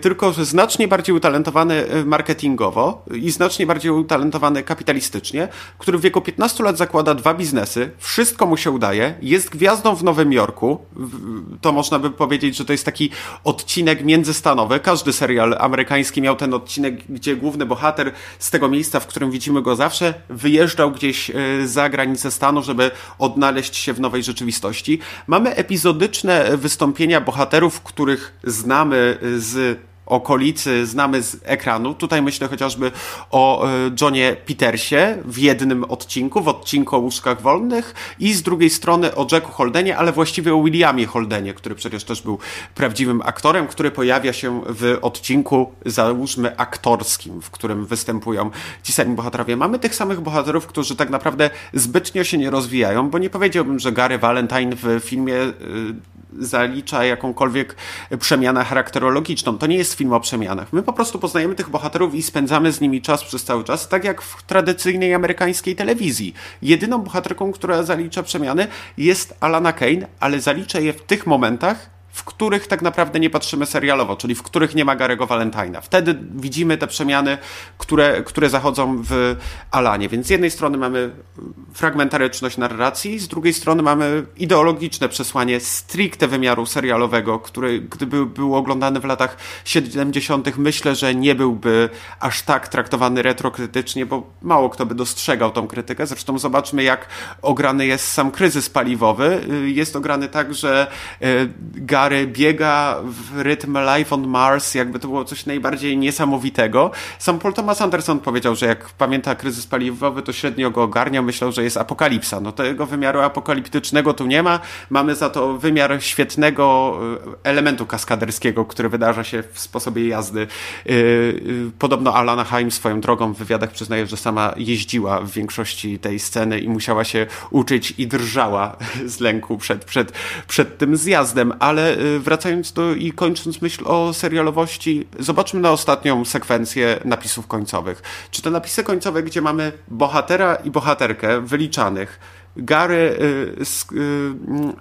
tylko że znacznie bardziej utalentowany marketingowo i znacznie bardziej utalentowany kapitalistycznie, który w wieku piętnaście lat zakłada dwa biznesy, wszystko mu się udaje, jest gwiazdą w Nowym Jorku, to można by powiedzieć, że to jest taki odcinek międzystanowy, każdy serial amerykański miał ten odcinek, gdzie główny bohater z tego miejsca, w którym widzimy go zawsze, wyjeżdżał gdzieś za granicę stanu, żeby odnaleźć się w nowej rzeczywistości. Mamy epizodyczne wystąpienia bohaterów, których znamy z okolicy, znamy z ekranu. Tutaj myślę chociażby o Johnie Petersie w jednym odcinku, w odcinku o łóżkach wolnych i z drugiej strony o Jacku Holdenie, ale właściwie o Williamie Holdenie, który przecież też był prawdziwym aktorem, który pojawia się w odcinku, załóżmy, aktorskim, w którym występują ci sami bohaterowie. Mamy tych samych bohaterów, którzy tak naprawdę zbytnio się nie rozwijają, bo nie powiedziałbym, że Gary Valentine w filmie yy, zalicza jakąkolwiek przemianę charakterologiczną. To nie jest film o przemianach. My po prostu poznajemy tych bohaterów i spędzamy z nimi czas przez cały czas, tak jak w tradycyjnej amerykańskiej telewizji. Jedyną bohaterką, która zalicza przemiany, jest Alana Haim, ale zalicza je w tych momentach, w w których tak naprawdę nie patrzymy serialowo, czyli w których nie ma Gary'ego Valentine'a. Wtedy widzimy te przemiany, które, które zachodzą w Alanie. Więc z jednej strony mamy fragmentaryczność narracji, z drugiej strony mamy ideologiczne przesłanie stricte wymiaru serialowego, który gdyby był oglądany w latach siedemdziesiątych, myślę, że nie byłby aż tak traktowany retrokrytycznie, bo mało kto by dostrzegał tą krytykę. Zresztą zobaczmy, jak ograny jest sam kryzys paliwowy. Jest ograny tak, że Gary biega w rytm Life on Mars, jakby to było coś najbardziej niesamowitego. Sam Paul Thomas Anderson powiedział, że jak pamięta kryzys paliwowy, to średnio go ogarnia, myślał, że jest apokalipsa. No tego wymiaru apokaliptycznego tu nie ma. Mamy za to wymiar świetnego elementu kaskaderskiego, który wydarza się w sposobie jazdy. Podobno Alana Haim swoją drogą w wywiadach przyznaje, że sama jeździła w większości tej sceny i musiała się uczyć i drżała z lęku przed, przed, przed tym zjazdem. Ale wracając do i kończąc myśl o serialowości, zobaczmy na ostatnią sekwencję napisów końcowych. Czy te napisy końcowe, gdzie mamy bohatera i bohaterkę wyliczanych, Gary, y, z, y,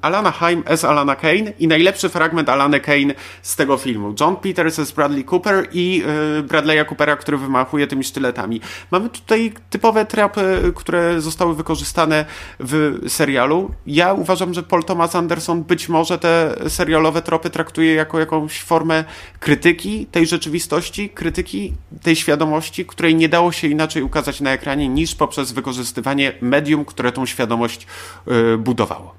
Alana Haim as Alana Kane i najlepszy fragment Alany Kane z tego filmu. John Peters as Bradley Cooper i y, Bradley'a Coopera, który wymachuje tymi sztyletami. Mamy tutaj typowe trapy, które zostały wykorzystane w serialu. Ja uważam, że Paul Thomas Anderson być może te serialowe tropy traktuje jako jakąś formę krytyki tej rzeczywistości, krytyki tej świadomości, której nie dało się inaczej ukazać na ekranie niż poprzez wykorzystywanie medium, które tą świadomość budowało.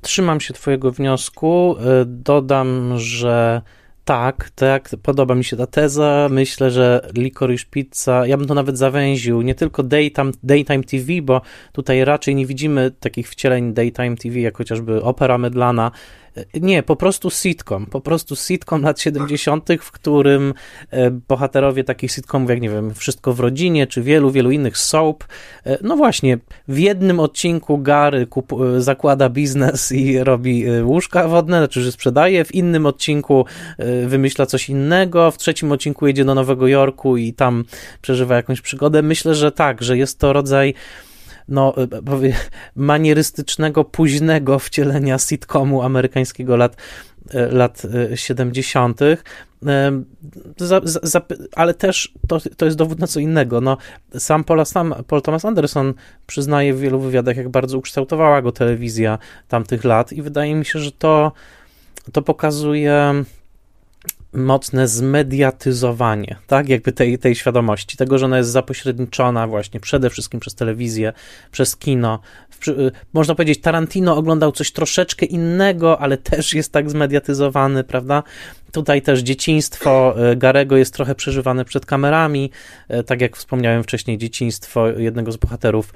Trzymam się twojego wniosku. Dodam, że tak, tak, podoba mi się ta teza. Myślę, że Licorice Pizza, ja bym to nawet zawęził, nie tylko daytime, daytime T V, bo tutaj raczej nie widzimy takich wcieleń daytime T V, jak chociażby Opera Mydlana. Nie, po prostu sitcom, po prostu sitcom lat siedemdziesiątych, w którym bohaterowie takich sitcomów, jak nie wiem, Wszystko w rodzinie, czy wielu, wielu innych soap, no właśnie, w jednym odcinku Gary kup- zakłada biznes i robi łóżka wodne, znaczy, że sprzedaje, w innym odcinku wymyśla coś innego, w trzecim odcinku jedzie do Nowego Jorku i tam przeżywa jakąś przygodę. Myślę, że tak, że jest to rodzaj no, manierystycznego, późnego wcielenia sitcomu amerykańskiego lat, lat siedemdziesiątych. Za, za, ale też to, to jest dowód na co innego. No, sam, Paul, sam Paul Thomas Anderson przyznaje w wielu wywiadach, jak bardzo ukształtowała go telewizja tamtych lat i wydaje mi się, że to, to pokazuje mocne zmediatyzowanie, tak, jakby tej, tej świadomości, tego, że ona jest zapośredniczona właśnie przede wszystkim przez telewizję, przez kino. Można powiedzieć, Tarantino oglądał coś troszeczkę innego, ale też jest tak zmediatyzowany, prawda? Tutaj też dzieciństwo Garego jest trochę przeżywane przed kamerami, tak jak wspomniałem wcześniej, dzieciństwo jednego z bohaterów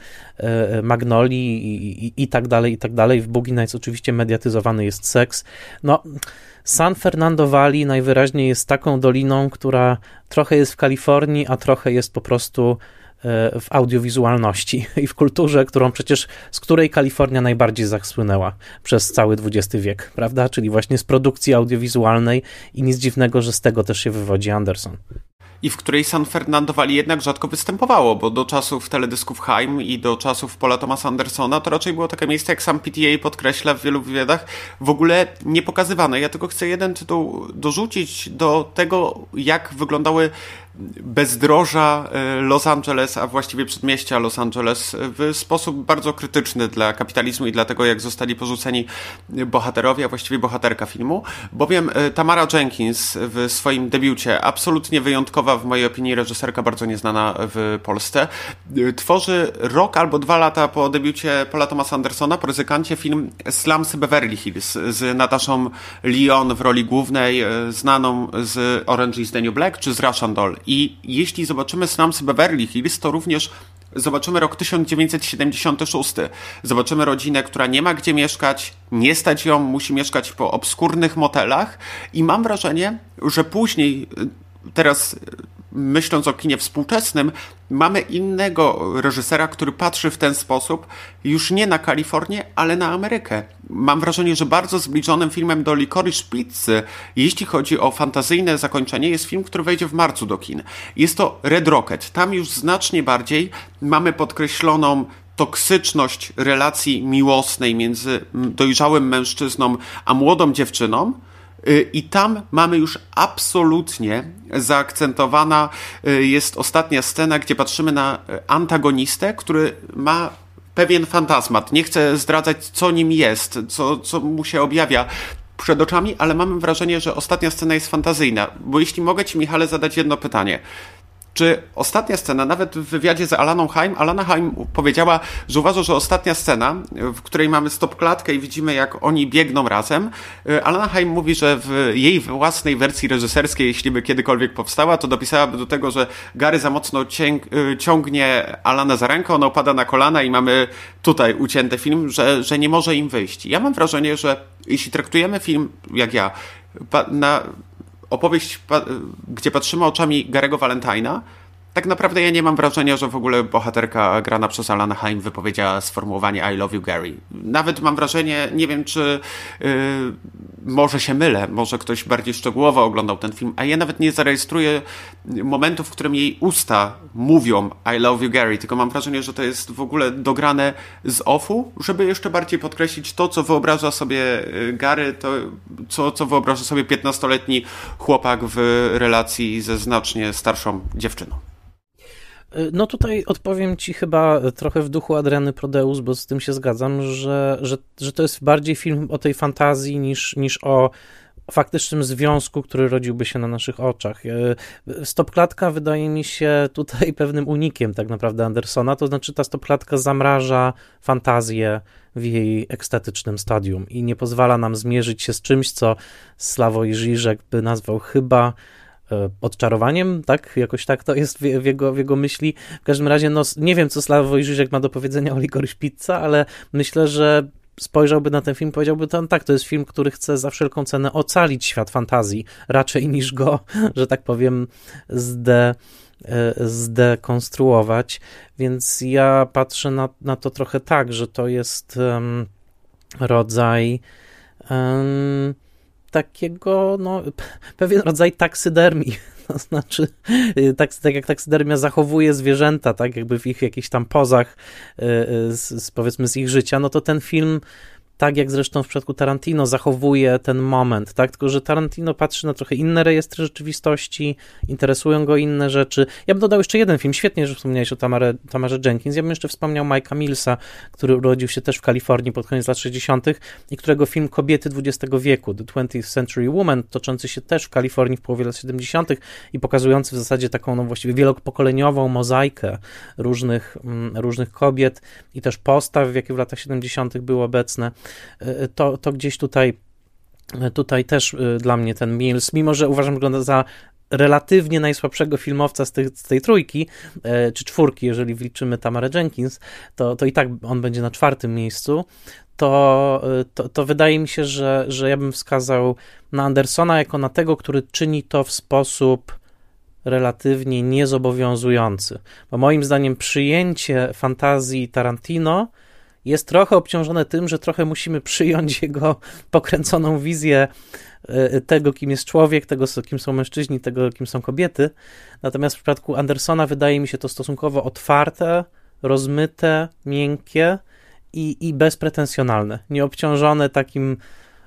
Magnolii i, i, i tak dalej, i tak dalej. W Boogie Nights oczywiście mediatyzowany jest seks. No, San Fernando Valley najwyraźniej jest taką doliną, która trochę jest w Kalifornii, a trochę jest po prostu w audiowizualności i w kulturze, którą przecież, z której Kalifornia najbardziej zasłynęła przez cały dwudziesty wiek, prawda? Czyli właśnie z produkcji audiowizualnej i nic dziwnego, że z tego też się wywodzi Anderson. I w której San Fernando Valley jednak rzadko występowało, bo do czasów teledysków Haim i do czasów Paula Thomasa Andersona to raczej było takie miejsce, jak sam P T A podkreśla w wielu wywiadach, w ogóle nie pokazywane. Ja tylko chcę jeden tytuł dorzucić do tego, jak wyglądały bezdroża Los Angeles, a właściwie przedmieścia Los Angeles w sposób bardzo krytyczny dla kapitalizmu i dla tego, jak zostali porzuceni bohaterowie, a właściwie bohaterka filmu, bowiem Tamara Jenkins w swoim debiucie, absolutnie wyjątkowa w mojej opinii reżyserka, bardzo nieznana w Polsce, tworzy rok albo dwa lata po debiucie Paula Thomasa Andersona, po Ryzykancie, film Slumsy Beverly Hills z Nataszą Lyon w roli głównej, znaną z Orange is the New Black czy z Russian Doll. I jeśli zobaczymy Slumsy Beverly Hills, to również zobaczymy rok tysiąc dziewięćset siedemdziesiąty szósty. Zobaczymy rodzinę, która nie ma gdzie mieszkać, nie stać ją, musi mieszkać po obskurnych motelach i mam wrażenie, że później, teraz myśląc o kinie współczesnym, mamy innego reżysera, który patrzy w ten sposób już nie na Kalifornię, ale na Amerykę. Mam wrażenie, że bardzo zbliżonym filmem do Licorice Pizzy, jeśli chodzi o fantazyjne zakończenie, jest film, który wejdzie w marcu do kin. Jest to Red Rocket. Tam już znacznie bardziej mamy podkreśloną toksyczność relacji miłosnej między dojrzałym mężczyzną a młodą dziewczyną, i tam mamy już absolutnie zaakcentowana jest ostatnia scena, gdzie patrzymy na antagonistę, który ma pewien fantazmat. Nie chcę zdradzać, co nim jest, co, co mu się objawia przed oczami, ale mam wrażenie, że ostatnia scena jest fantazyjna. Bo jeśli mogę ci, Michale, zadać jedno pytanie. Czy ostatnia scena, nawet w wywiadzie z Alaną Haim, Alana Haim powiedziała, że uważa, że ostatnia scena, w której mamy stopklatkę i widzimy, jak oni biegną razem, Alana Haim mówi, że w jej własnej wersji reżyserskiej, jeśli by kiedykolwiek powstała, to dopisałaby do tego, że Gary za mocno ciągnie Alanę za rękę, ona opada na kolana i mamy tutaj ucięty film, że, że nie może im wyjść. Ja mam wrażenie, że jeśli traktujemy film, jak ja, na... opowieść, gdzie patrzymy oczami Gary'ego Valentine'a, tak naprawdę ja nie mam wrażenia, że w ogóle bohaterka grana przez Alanę Haim wypowiedziała sformułowanie I love you, Gary. Nawet mam wrażenie, nie wiem czy yy, może się mylę, może ktoś bardziej szczegółowo oglądał ten film, a ja nawet nie zarejestruję momentu, w którym jej usta mówią I love you, Gary, tylko mam wrażenie, że to jest w ogóle dograne z offu, żeby jeszcze bardziej podkreślić to, co wyobraża sobie Gary, to co, co wyobraża sobie piętnastoletni chłopak w relacji ze znacznie starszą dziewczyną. No tutaj odpowiem ci chyba trochę w duchu Adriany Prodeus, bo z tym się zgadzam, że, że, że to jest bardziej film o tej fantazji niż, niż o faktycznym związku, który rodziłby się na naszych oczach. Stopklatka wydaje mi się tutaj pewnym unikiem tak naprawdę Andersona, to znaczy ta stopklatka zamraża fantazję w jej ekstatycznym stadium i nie pozwala nam zmierzyć się z czymś, co Sławoj Žižek by nazwał chyba odczarowaniem, tak? Jakoś tak to jest w jego, w jego myśli. W każdym razie, no, nie wiem, co Sławoj Žižek ma do powiedzenia o Licorice Pizza, ale myślę, że spojrzałby na ten film, powiedziałby, tam, tak, to jest film, który chce za wszelką cenę ocalić świat fantazji, raczej niż go, że tak powiem, zde, zdekonstruować. Więc ja patrzę na, na to trochę tak, że to jest um, rodzaj... Um, takiego, no, pewien rodzaj taksydermii, to znaczy tak, tak jak taksydermia zachowuje zwierzęta, tak jakby w ich jakichś tam pozach, z, z, powiedzmy z ich życia, no to ten film, tak jak zresztą w przypadku Tarantino, zachowuje ten moment, tak, tylko że Tarantino patrzy na trochę inne rejestry rzeczywistości, interesują go inne rzeczy. Ja bym dodał jeszcze jeden film, świetnie, że wspomniałeś o Tamarze, Tamarze Jenkins, ja bym jeszcze wspomniał Mike'a Millsa, który urodził się też w Kalifornii pod koniec lat sześćdziesiątych i którego film Kobiety dwudziestego wieku, The twentieth century woman, toczący się też w Kalifornii w połowie lat siedemdziesiątych i pokazujący w zasadzie taką, no właściwie wielopokoleniową mozaikę różnych, mm, różnych kobiet i też postaw, jakie w latach siedemdziesiątych były obecne. To, to gdzieś tutaj, tutaj też dla mnie ten Mills, mimo że uważam go za relatywnie najsłabszego filmowca z, tych, z tej trójki, czy czwórki, jeżeli wliczymy Tamarę Jenkins, to, to i tak on będzie na czwartym miejscu, to, to, to wydaje mi się, że, że ja bym wskazał na Andersona jako na tego, który czyni to w sposób relatywnie niezobowiązujący. Bo moim zdaniem przyjęcie fantazji Tarantino jest trochę obciążone tym, że trochę musimy przyjąć jego pokręconą wizję tego, kim jest człowiek, tego, kim są mężczyźni, tego, kim są kobiety. Natomiast w przypadku Andersona wydaje mi się to stosunkowo otwarte, rozmyte, miękkie i, i bezpretensjonalne, nieobciążone takim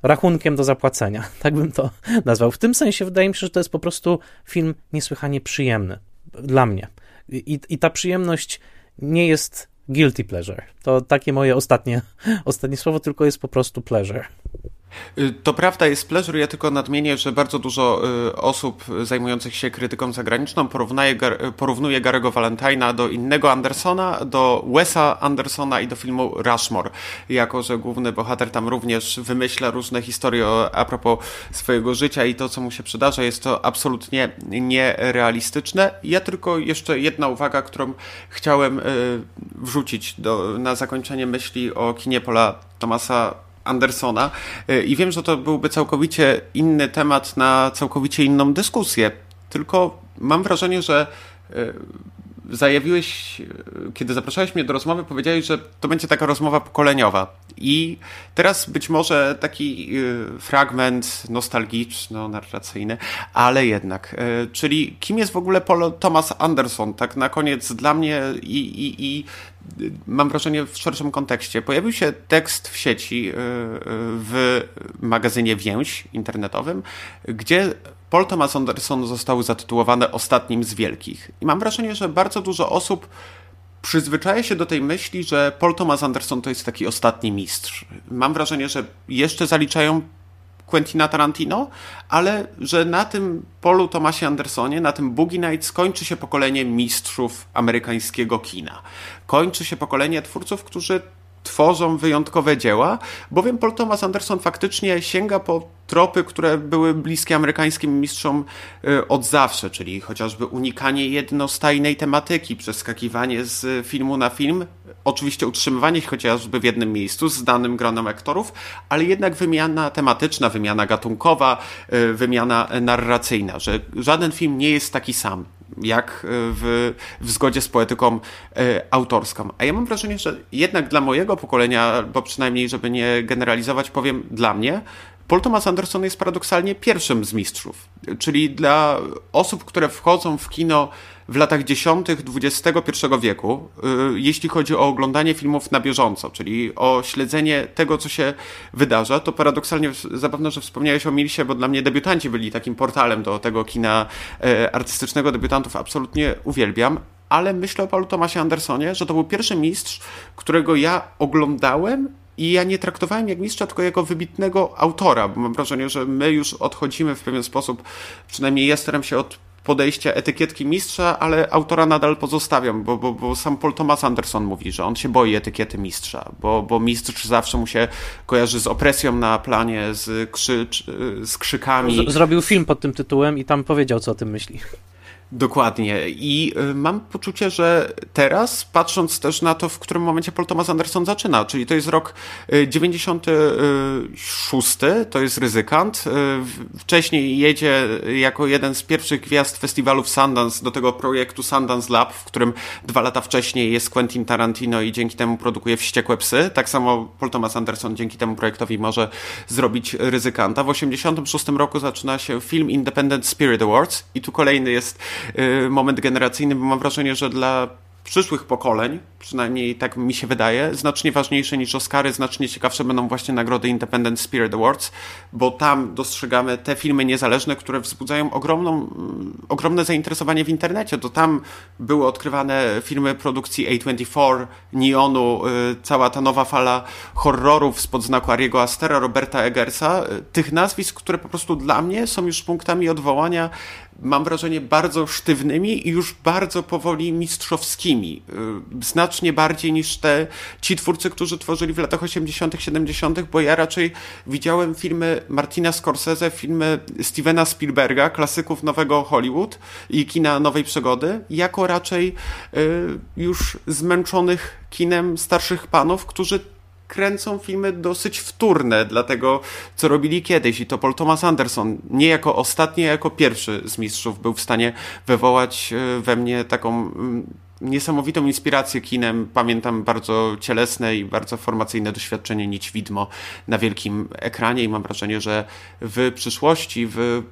rachunkiem do zapłacenia, tak bym to nazwał. W tym sensie wydaje mi się, że to jest po prostu film niesłychanie przyjemny dla mnie. I, i ta przyjemność nie jest guilty pleasure. To takie moje ostatnie, ostatnie słowo, tylko jest po prostu pleasure. To prawda, jest pleasure, ja tylko nadmienię, że bardzo dużo osób zajmujących się krytyką zagraniczną porównuje, porównuje Gary'ego Valentine'a do innego Andersona, do Wes'a Andersona i do filmu Rushmore, jako że główny bohater tam również wymyśla różne historie a propos swojego życia i to, co mu się przydarza, jest to absolutnie nierealistyczne. Ja tylko jeszcze jedna uwaga, którą chciałem wrzucić do, na zakończenie myśli o kinie Paula Thomasa Andersona i wiem, że to byłby całkowicie inny temat na całkowicie inną dyskusję, tylko mam wrażenie, że zajawiłeś, kiedy zapraszałeś mnie do rozmowy, powiedziałeś, że to będzie taka rozmowa pokoleniowa. I teraz być może taki fragment nostalgiczno-narracyjny, ale jednak. Czyli kim jest w ogóle Paul Thomas Anderson? Tak na koniec dla mnie i, i, i mam wrażenie w szerszym kontekście. Pojawił się tekst w sieci w magazynie Więź internetowym, gdzie Paul Thomas Anderson został zatytułowany ostatnim z wielkich. I mam wrażenie, że bardzo dużo osób przyzwyczaja się do tej myśli, że Paul Thomas Anderson to jest taki ostatni mistrz. Mam wrażenie, że jeszcze zaliczają Quentina Tarantino, ale że na tym Paulu Thomasie Andersonie, na tym Boogie Nights kończy się pokolenie mistrzów amerykańskiego kina. Kończy się pokolenie twórców, którzy tworzą wyjątkowe dzieła, bowiem Paul Thomas Anderson faktycznie sięga po tropy, które były bliskie amerykańskim mistrzom od zawsze, czyli chociażby unikanie jednostajnej tematyki, przeskakiwanie z filmu na film, oczywiście utrzymywanie się chociażby w jednym miejscu z danym gronem aktorów, ale jednak wymiana tematyczna, wymiana gatunkowa, wymiana narracyjna, że żaden film nie jest taki sam, jak w, w zgodzie z poetyką y, autorską. A ja mam wrażenie, że jednak dla mojego pokolenia, bo przynajmniej żeby nie generalizować, powiem dla mnie, Paul Thomas Anderson jest paradoksalnie pierwszym z mistrzów. Czyli dla osób, które wchodzą w kino w latach dziesiątych dwudziestego pierwszego wieku, y, jeśli chodzi o oglądanie filmów na bieżąco, czyli o śledzenie tego, co się wydarza, to paradoksalnie zabawne, że wspomniałeś o Milsie, bo dla mnie debiutanci byli takim portalem do tego kina y, artystycznego. Debiutantów absolutnie uwielbiam, ale myślę o Paulu Thomasie Andersonie, że to był pierwszy mistrz, którego ja oglądałem. I ja nie traktowałem jak mistrza, tylko jako wybitnego autora, bo mam wrażenie, że my już odchodzimy w pewien sposób, przynajmniej ja staram się od podejścia etykietki mistrza, ale autora nadal pozostawiam, bo, bo, bo sam Paul Thomas Anderson mówi, że on się boi etykiety mistrza, bo, bo mistrz zawsze mu się kojarzy z opresją na planie, z, krzy, z krzykami. Z, zrobił film pod tym tytułem i tam powiedział, co o tym myśli. Dokładnie. I mam poczucie, że teraz, patrząc też na to, w którym momencie Paul Thomas Anderson zaczyna, czyli to jest rok dziewięćdziesiąty szósty, to jest Ryzykant. Wcześniej jedzie jako jeden z pierwszych gwiazd festiwalów Sundance do tego projektu Sundance Lab, w którym dwa lata wcześniej jest Quentin Tarantino i dzięki temu produkuje Wściekłe psy. Tak samo Paul Thomas Anderson dzięki temu projektowi może zrobić Ryzykanta. W osiemdziesiątym szóstym roku zaczyna się film Independent Spirit Awards i tu kolejny jest moment generacyjny, bo mam wrażenie, że dla przyszłych pokoleń, przynajmniej tak mi się wydaje, znacznie ważniejsze niż Oscary, znacznie ciekawsze będą właśnie nagrody Independent Spirit Awards, bo tam dostrzegamy te filmy niezależne, które wzbudzają ogromną, ogromne zainteresowanie w internecie. To tam były odkrywane filmy produkcji A dwadzieścia cztery, Neonu, cała ta nowa fala horrorów spod znaku Ariego Astera, Roberta Eggersa, tych nazwisk, które po prostu dla mnie są już punktami odwołania, mam wrażenie, bardzo sztywnymi i już bardzo powoli mistrzowskimi. Znacznie bardziej niż te ci twórcy, którzy tworzyli w latach osiemdziesiątych, siedemdziesiątych, bo ja raczej widziałem filmy Martina Scorsese, filmy Stevena Spielberga, klasyków nowego Hollywood i kina nowej przygody, jako raczej już zmęczonych kinem starszych panów, którzy kręcą filmy dosyć wtórne dla tego, co robili kiedyś. I to Paul Thomas Anderson nie jako ostatni, a jako pierwszy z mistrzów był w stanie wywołać we mnie taką niesamowitą inspirację kinem. Pamiętam bardzo cielesne i bardzo formacyjne doświadczenie Nici Widmo na wielkim ekranie i mam wrażenie, że w przyszłości, w,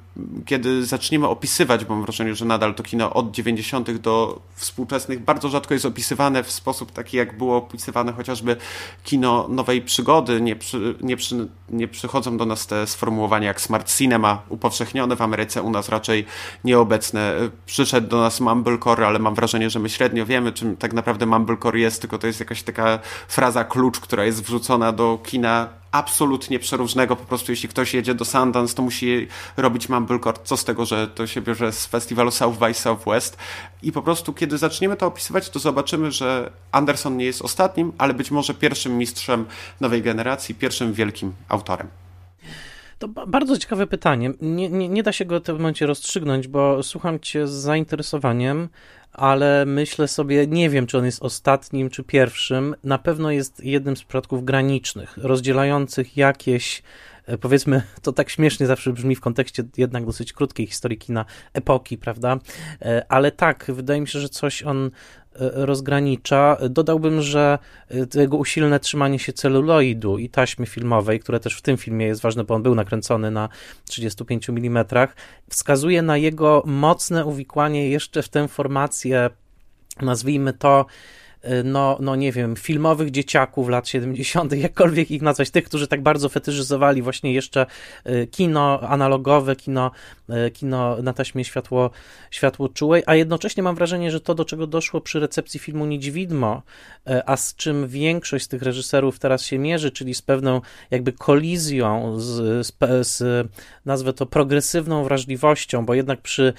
kiedy zaczniemy opisywać, bo mam wrażenie, że nadal to kino od dziewięćdziesiątych do współczesnych bardzo rzadko jest opisywane w sposób taki, jak było opisywane chociażby kino nowej przygody. Nie, przy, nie, przy, nie przychodzą do nas te sformułowania jak smart cinema, upowszechnione w Ameryce, u nas raczej nieobecne. Przyszedł do nas mumblecore, ale mam wrażenie, że my średnio wiemy, czym tak naprawdę mumblecore jest, tylko to jest jakaś taka fraza klucz, która jest wrzucona do kina absolutnie przeróżnego. Po prostu jeśli ktoś jedzie do Sundance, to musi robić mumblecore. Co z tego, że to się bierze z festiwalu South by Southwest. I po prostu kiedy zaczniemy to opisywać, to zobaczymy, że Anderson nie jest ostatnim, ale być może pierwszym mistrzem nowej generacji, pierwszym wielkim autorem. To bardzo ciekawe pytanie. Nie, nie, nie da się go w tym momencie rozstrzygnąć, bo słucham cię z zainteresowaniem, ale myślę sobie, nie wiem, czy on jest ostatnim, czy pierwszym. Na pewno jest jednym z przypadków granicznych, rozdzielających jakieś, powiedzmy, to tak śmiesznie zawsze brzmi w kontekście jednak dosyć krótkiej historii kina, epoki, prawda? Ale tak, wydaje mi się, że coś on rozgranicza. Dodałbym, że jego usilne trzymanie się celuloidu i taśmy filmowej, które też w tym filmie jest ważne, bo on był nakręcony na trzydziestu pięciu milimetrach, wskazuje na jego mocne uwikłanie jeszcze w tę formację, nazwijmy to, No, no nie wiem, filmowych dzieciaków lat siedemdziesiątych, jakkolwiek ich nazwać, tych, którzy tak bardzo fetyszyzowali właśnie jeszcze kino analogowe, kino, kino na taśmie światło, światło czułej, a jednocześnie mam wrażenie, że to, do czego doszło przy recepcji filmu Nici Widmo, a z czym większość z tych reżyserów teraz się mierzy, czyli z pewną jakby kolizją, z, z, z nazwę to progresywną wrażliwością, bo jednak przy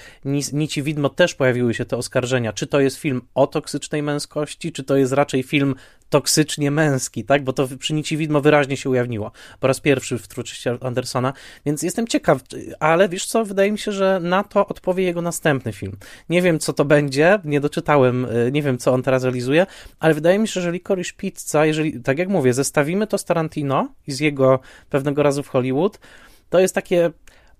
Nici Widmo też pojawiły się te oskarżenia, czy to jest film o toksycznej męskości, czy to jest raczej film toksycznie męski, tak? Bo to przy Nici Widmo wyraźnie się ujawniło. Po raz pierwszy w twórczości Andersona, więc jestem ciekaw, ale wiesz co, wydaje mi się, że na to odpowie jego następny film. Nie wiem, co to będzie, nie doczytałem, nie wiem, co on teraz realizuje, ale wydaje mi się, że Licorice Pizza, jeżeli, tak jak mówię, zestawimy to z Tarantino i z jego Pewnego razu w Hollywood, to jest takie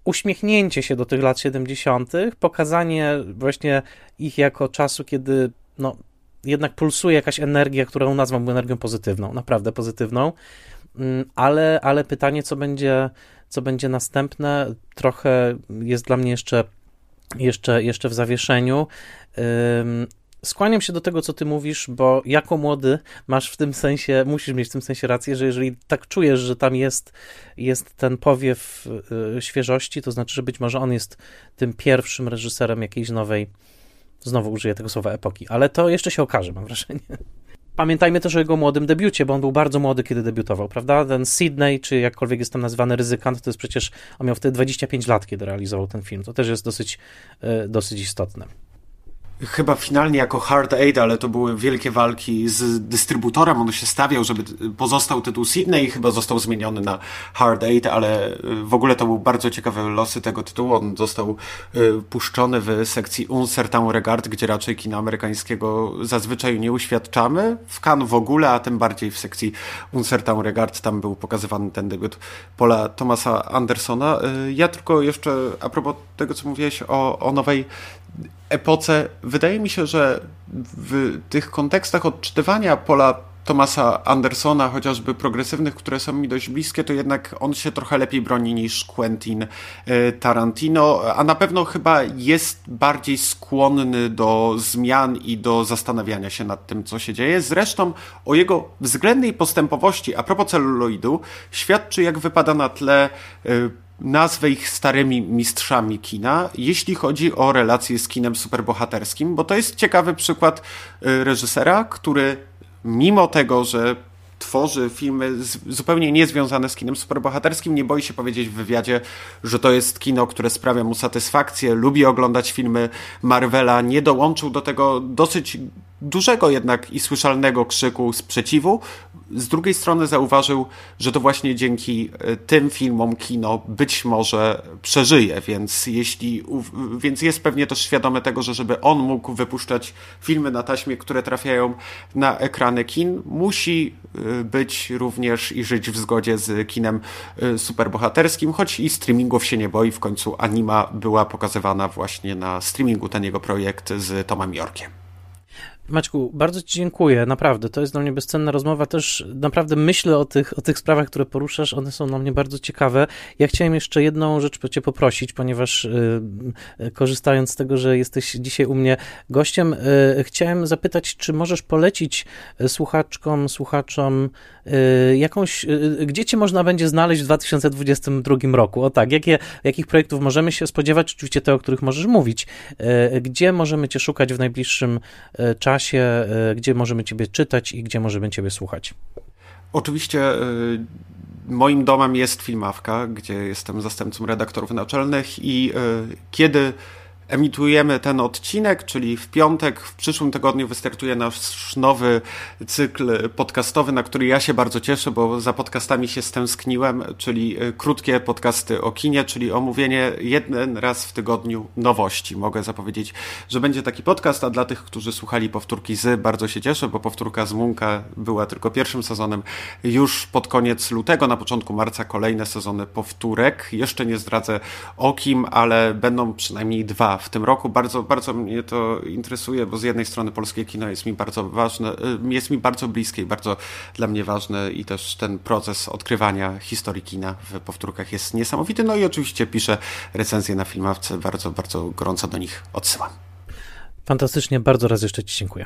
uśmiechnięcie się do tych lat siedemdziesiątych, pokazanie właśnie ich jako czasu, kiedy no jednak pulsuje jakaś energia, którą nazwam energią pozytywną, naprawdę pozytywną, ale, ale pytanie, co będzie, co będzie następne, trochę jest dla mnie jeszcze, jeszcze, jeszcze w zawieszeniu. Skłaniam się do tego, co ty mówisz, bo jako młody masz w tym sensie, musisz mieć w tym sensie rację, że jeżeli tak czujesz, że tam jest, jest ten powiew świeżości, to znaczy, że być może on jest tym pierwszym reżyserem jakiejś nowej, znowu użyję tego słowa, epoki, ale to jeszcze się okaże, mam wrażenie. Pamiętajmy też o jego młodym debiucie, bo on był bardzo młody, kiedy debiutował, prawda? Ten Sydney, czy jakkolwiek jest tam nazwany Ryzykant, to jest przecież, on miał wtedy dwadzieścia pięć lat, kiedy realizował ten film. To też jest dosyć, dosyć istotne. Chyba finalnie jako Hard Eight, ale to były wielkie walki z dystrybutorem. On się stawiał, żeby pozostał tytuł Sydney i chyba został zmieniony na Hard Eight, ale w ogóle to były bardzo ciekawe losy tego tytułu. On został puszczony w sekcji Un Certain Regard, gdzie raczej kina amerykańskiego zazwyczaj nie uświadczamy. W Cannes w ogóle, a tym bardziej w sekcji Un Certain Regard. Tam był pokazywany ten debiut Paula Thomasa Andersona. Ja tylko jeszcze a propos tego, co mówiłeś o, o nowej epoce, wydaje mi się, że w tych kontekstach odczytywania Paula Thomasa Andersona, chociażby progresywnych, które są mi dość bliskie, to jednak on się trochę lepiej broni niż Quentin Tarantino, a na pewno chyba jest bardziej skłonny do zmian i do zastanawiania się nad tym, co się dzieje. Zresztą o jego względnej postępowości, a propos celuloidu, świadczy, jak wypada na tle nazwę ich starymi mistrzami kina, jeśli chodzi o relacje z kinem superbohaterskim, bo to jest ciekawy przykład reżysera, który mimo tego, że tworzy filmy zupełnie niezwiązane z kinem superbohaterskim, nie boi się powiedzieć w wywiadzie, że to jest kino, które sprawia mu satysfakcję, lubi oglądać filmy Marvela, nie dołączył do tego dosyć dużego jednak i słyszalnego krzyku sprzeciwu. Z drugiej strony zauważył, że to właśnie dzięki tym filmom kino być może przeżyje, więc, jeśli, więc jest pewnie też świadomy tego, że żeby on mógł wypuszczać filmy na taśmie, które trafiają na ekrany kin, musi być również i żyć w zgodzie z kinem superbohaterskim, choć i streamingów się nie boi. W końcu Anima była pokazywana właśnie na streamingu, ten jego projekt z Tomem Yorkiem. Maćku, bardzo ci dziękuję, naprawdę, to jest dla mnie bezcenna rozmowa, też naprawdę myślę o tych, o tych sprawach, które poruszasz, one są dla mnie bardzo ciekawe. Ja chciałem jeszcze jedną rzecz cię poprosić, ponieważ yy, korzystając z tego, że jesteś dzisiaj u mnie gościem, yy, chciałem zapytać, czy możesz polecić słuchaczkom, słuchaczom yy, jakąś, yy, gdzie cię można będzie znaleźć w dwa tysiące dwudziestym drugim roku, o tak, jakie, jakich projektów możemy się spodziewać, oczywiście te, o których możesz mówić, yy, gdzie możemy cię szukać w najbliższym yy, czasie, Się, gdzie możemy ciebie czytać i gdzie możemy ciebie słuchać? Oczywiście y, moim domem jest Filmawka, gdzie jestem zastępcą redaktorów naczelnych i y, kiedy emitujemy ten odcinek, czyli w piątek, w przyszłym tygodniu wystartuje nasz nowy cykl podcastowy, na który ja się bardzo cieszę, bo za podcastami się stęskniłem, czyli krótkie podcasty o kinie, czyli omówienie jeden raz w tygodniu nowości. Mogę zapowiedzieć, że będzie taki podcast, a dla tych, którzy słuchali powtórki z, bardzo się cieszę, bo powtórka z Munka była tylko pierwszym sezonem. Już pod koniec lutego, na początku marca kolejne sezony powtórek. Jeszcze nie zdradzę o kim, ale będą przynajmniej dwa w tym roku. Bardzo, bardzo mnie to interesuje, bo z jednej strony polskie kino jest mi bardzo ważne, jest mi bardzo bliskie i bardzo dla mnie ważne i też ten proces odkrywania historii kina w powtórkach jest niesamowity. No i oczywiście piszę recenzje na Filmawce. Bardzo, bardzo gorąco do nich odsyłam. Fantastycznie. Bardzo raz jeszcze Ci dziękuję.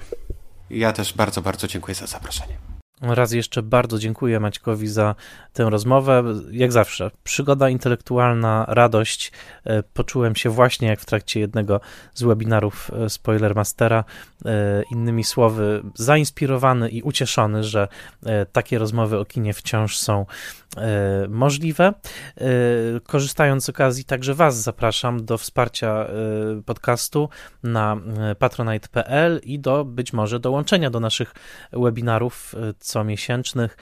Ja też bardzo, bardzo dziękuję za zaproszenie. Raz jeszcze bardzo dziękuję Maćkowi za tę rozmowę. Jak zawsze, przygoda intelektualna, radość. Poczułem się właśnie jak w trakcie jednego z webinarów Spoilermastera. Innymi słowy, zainspirowany i ucieszony, że takie rozmowy o kinie wciąż są możliwe. Korzystając z okazji, także Was zapraszam do wsparcia podcastu na patronite kropka p l i do być może dołączenia do naszych webinarów comiesięcznych.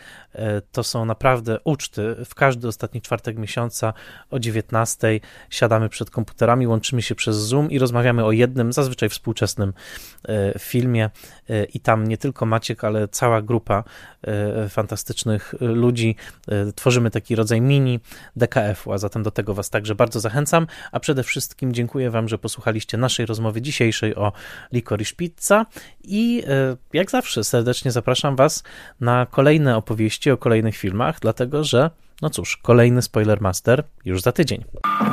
To są naprawdę uczty. W każdy ostatni czwartek miesiąca o dziewiętnastej siadamy przed komputerami, łączymy się przez Zoom i rozmawiamy o jednym, zazwyczaj współczesnym filmie i tam nie tylko Maciek, ale cała grupa fantastycznych ludzi. Tworzymy taki rodzaj mini D K F-u, a zatem do tego Was także bardzo zachęcam, a przede wszystkim dziękuję Wam, że posłuchaliście naszej rozmowy dzisiejszej o Licorice Pizza i jak zawsze serdecznie zapraszam Was na kolejne opowieści o kolejnych filmach, dlatego że, no cóż, kolejny Spoilermaster już za tydzień.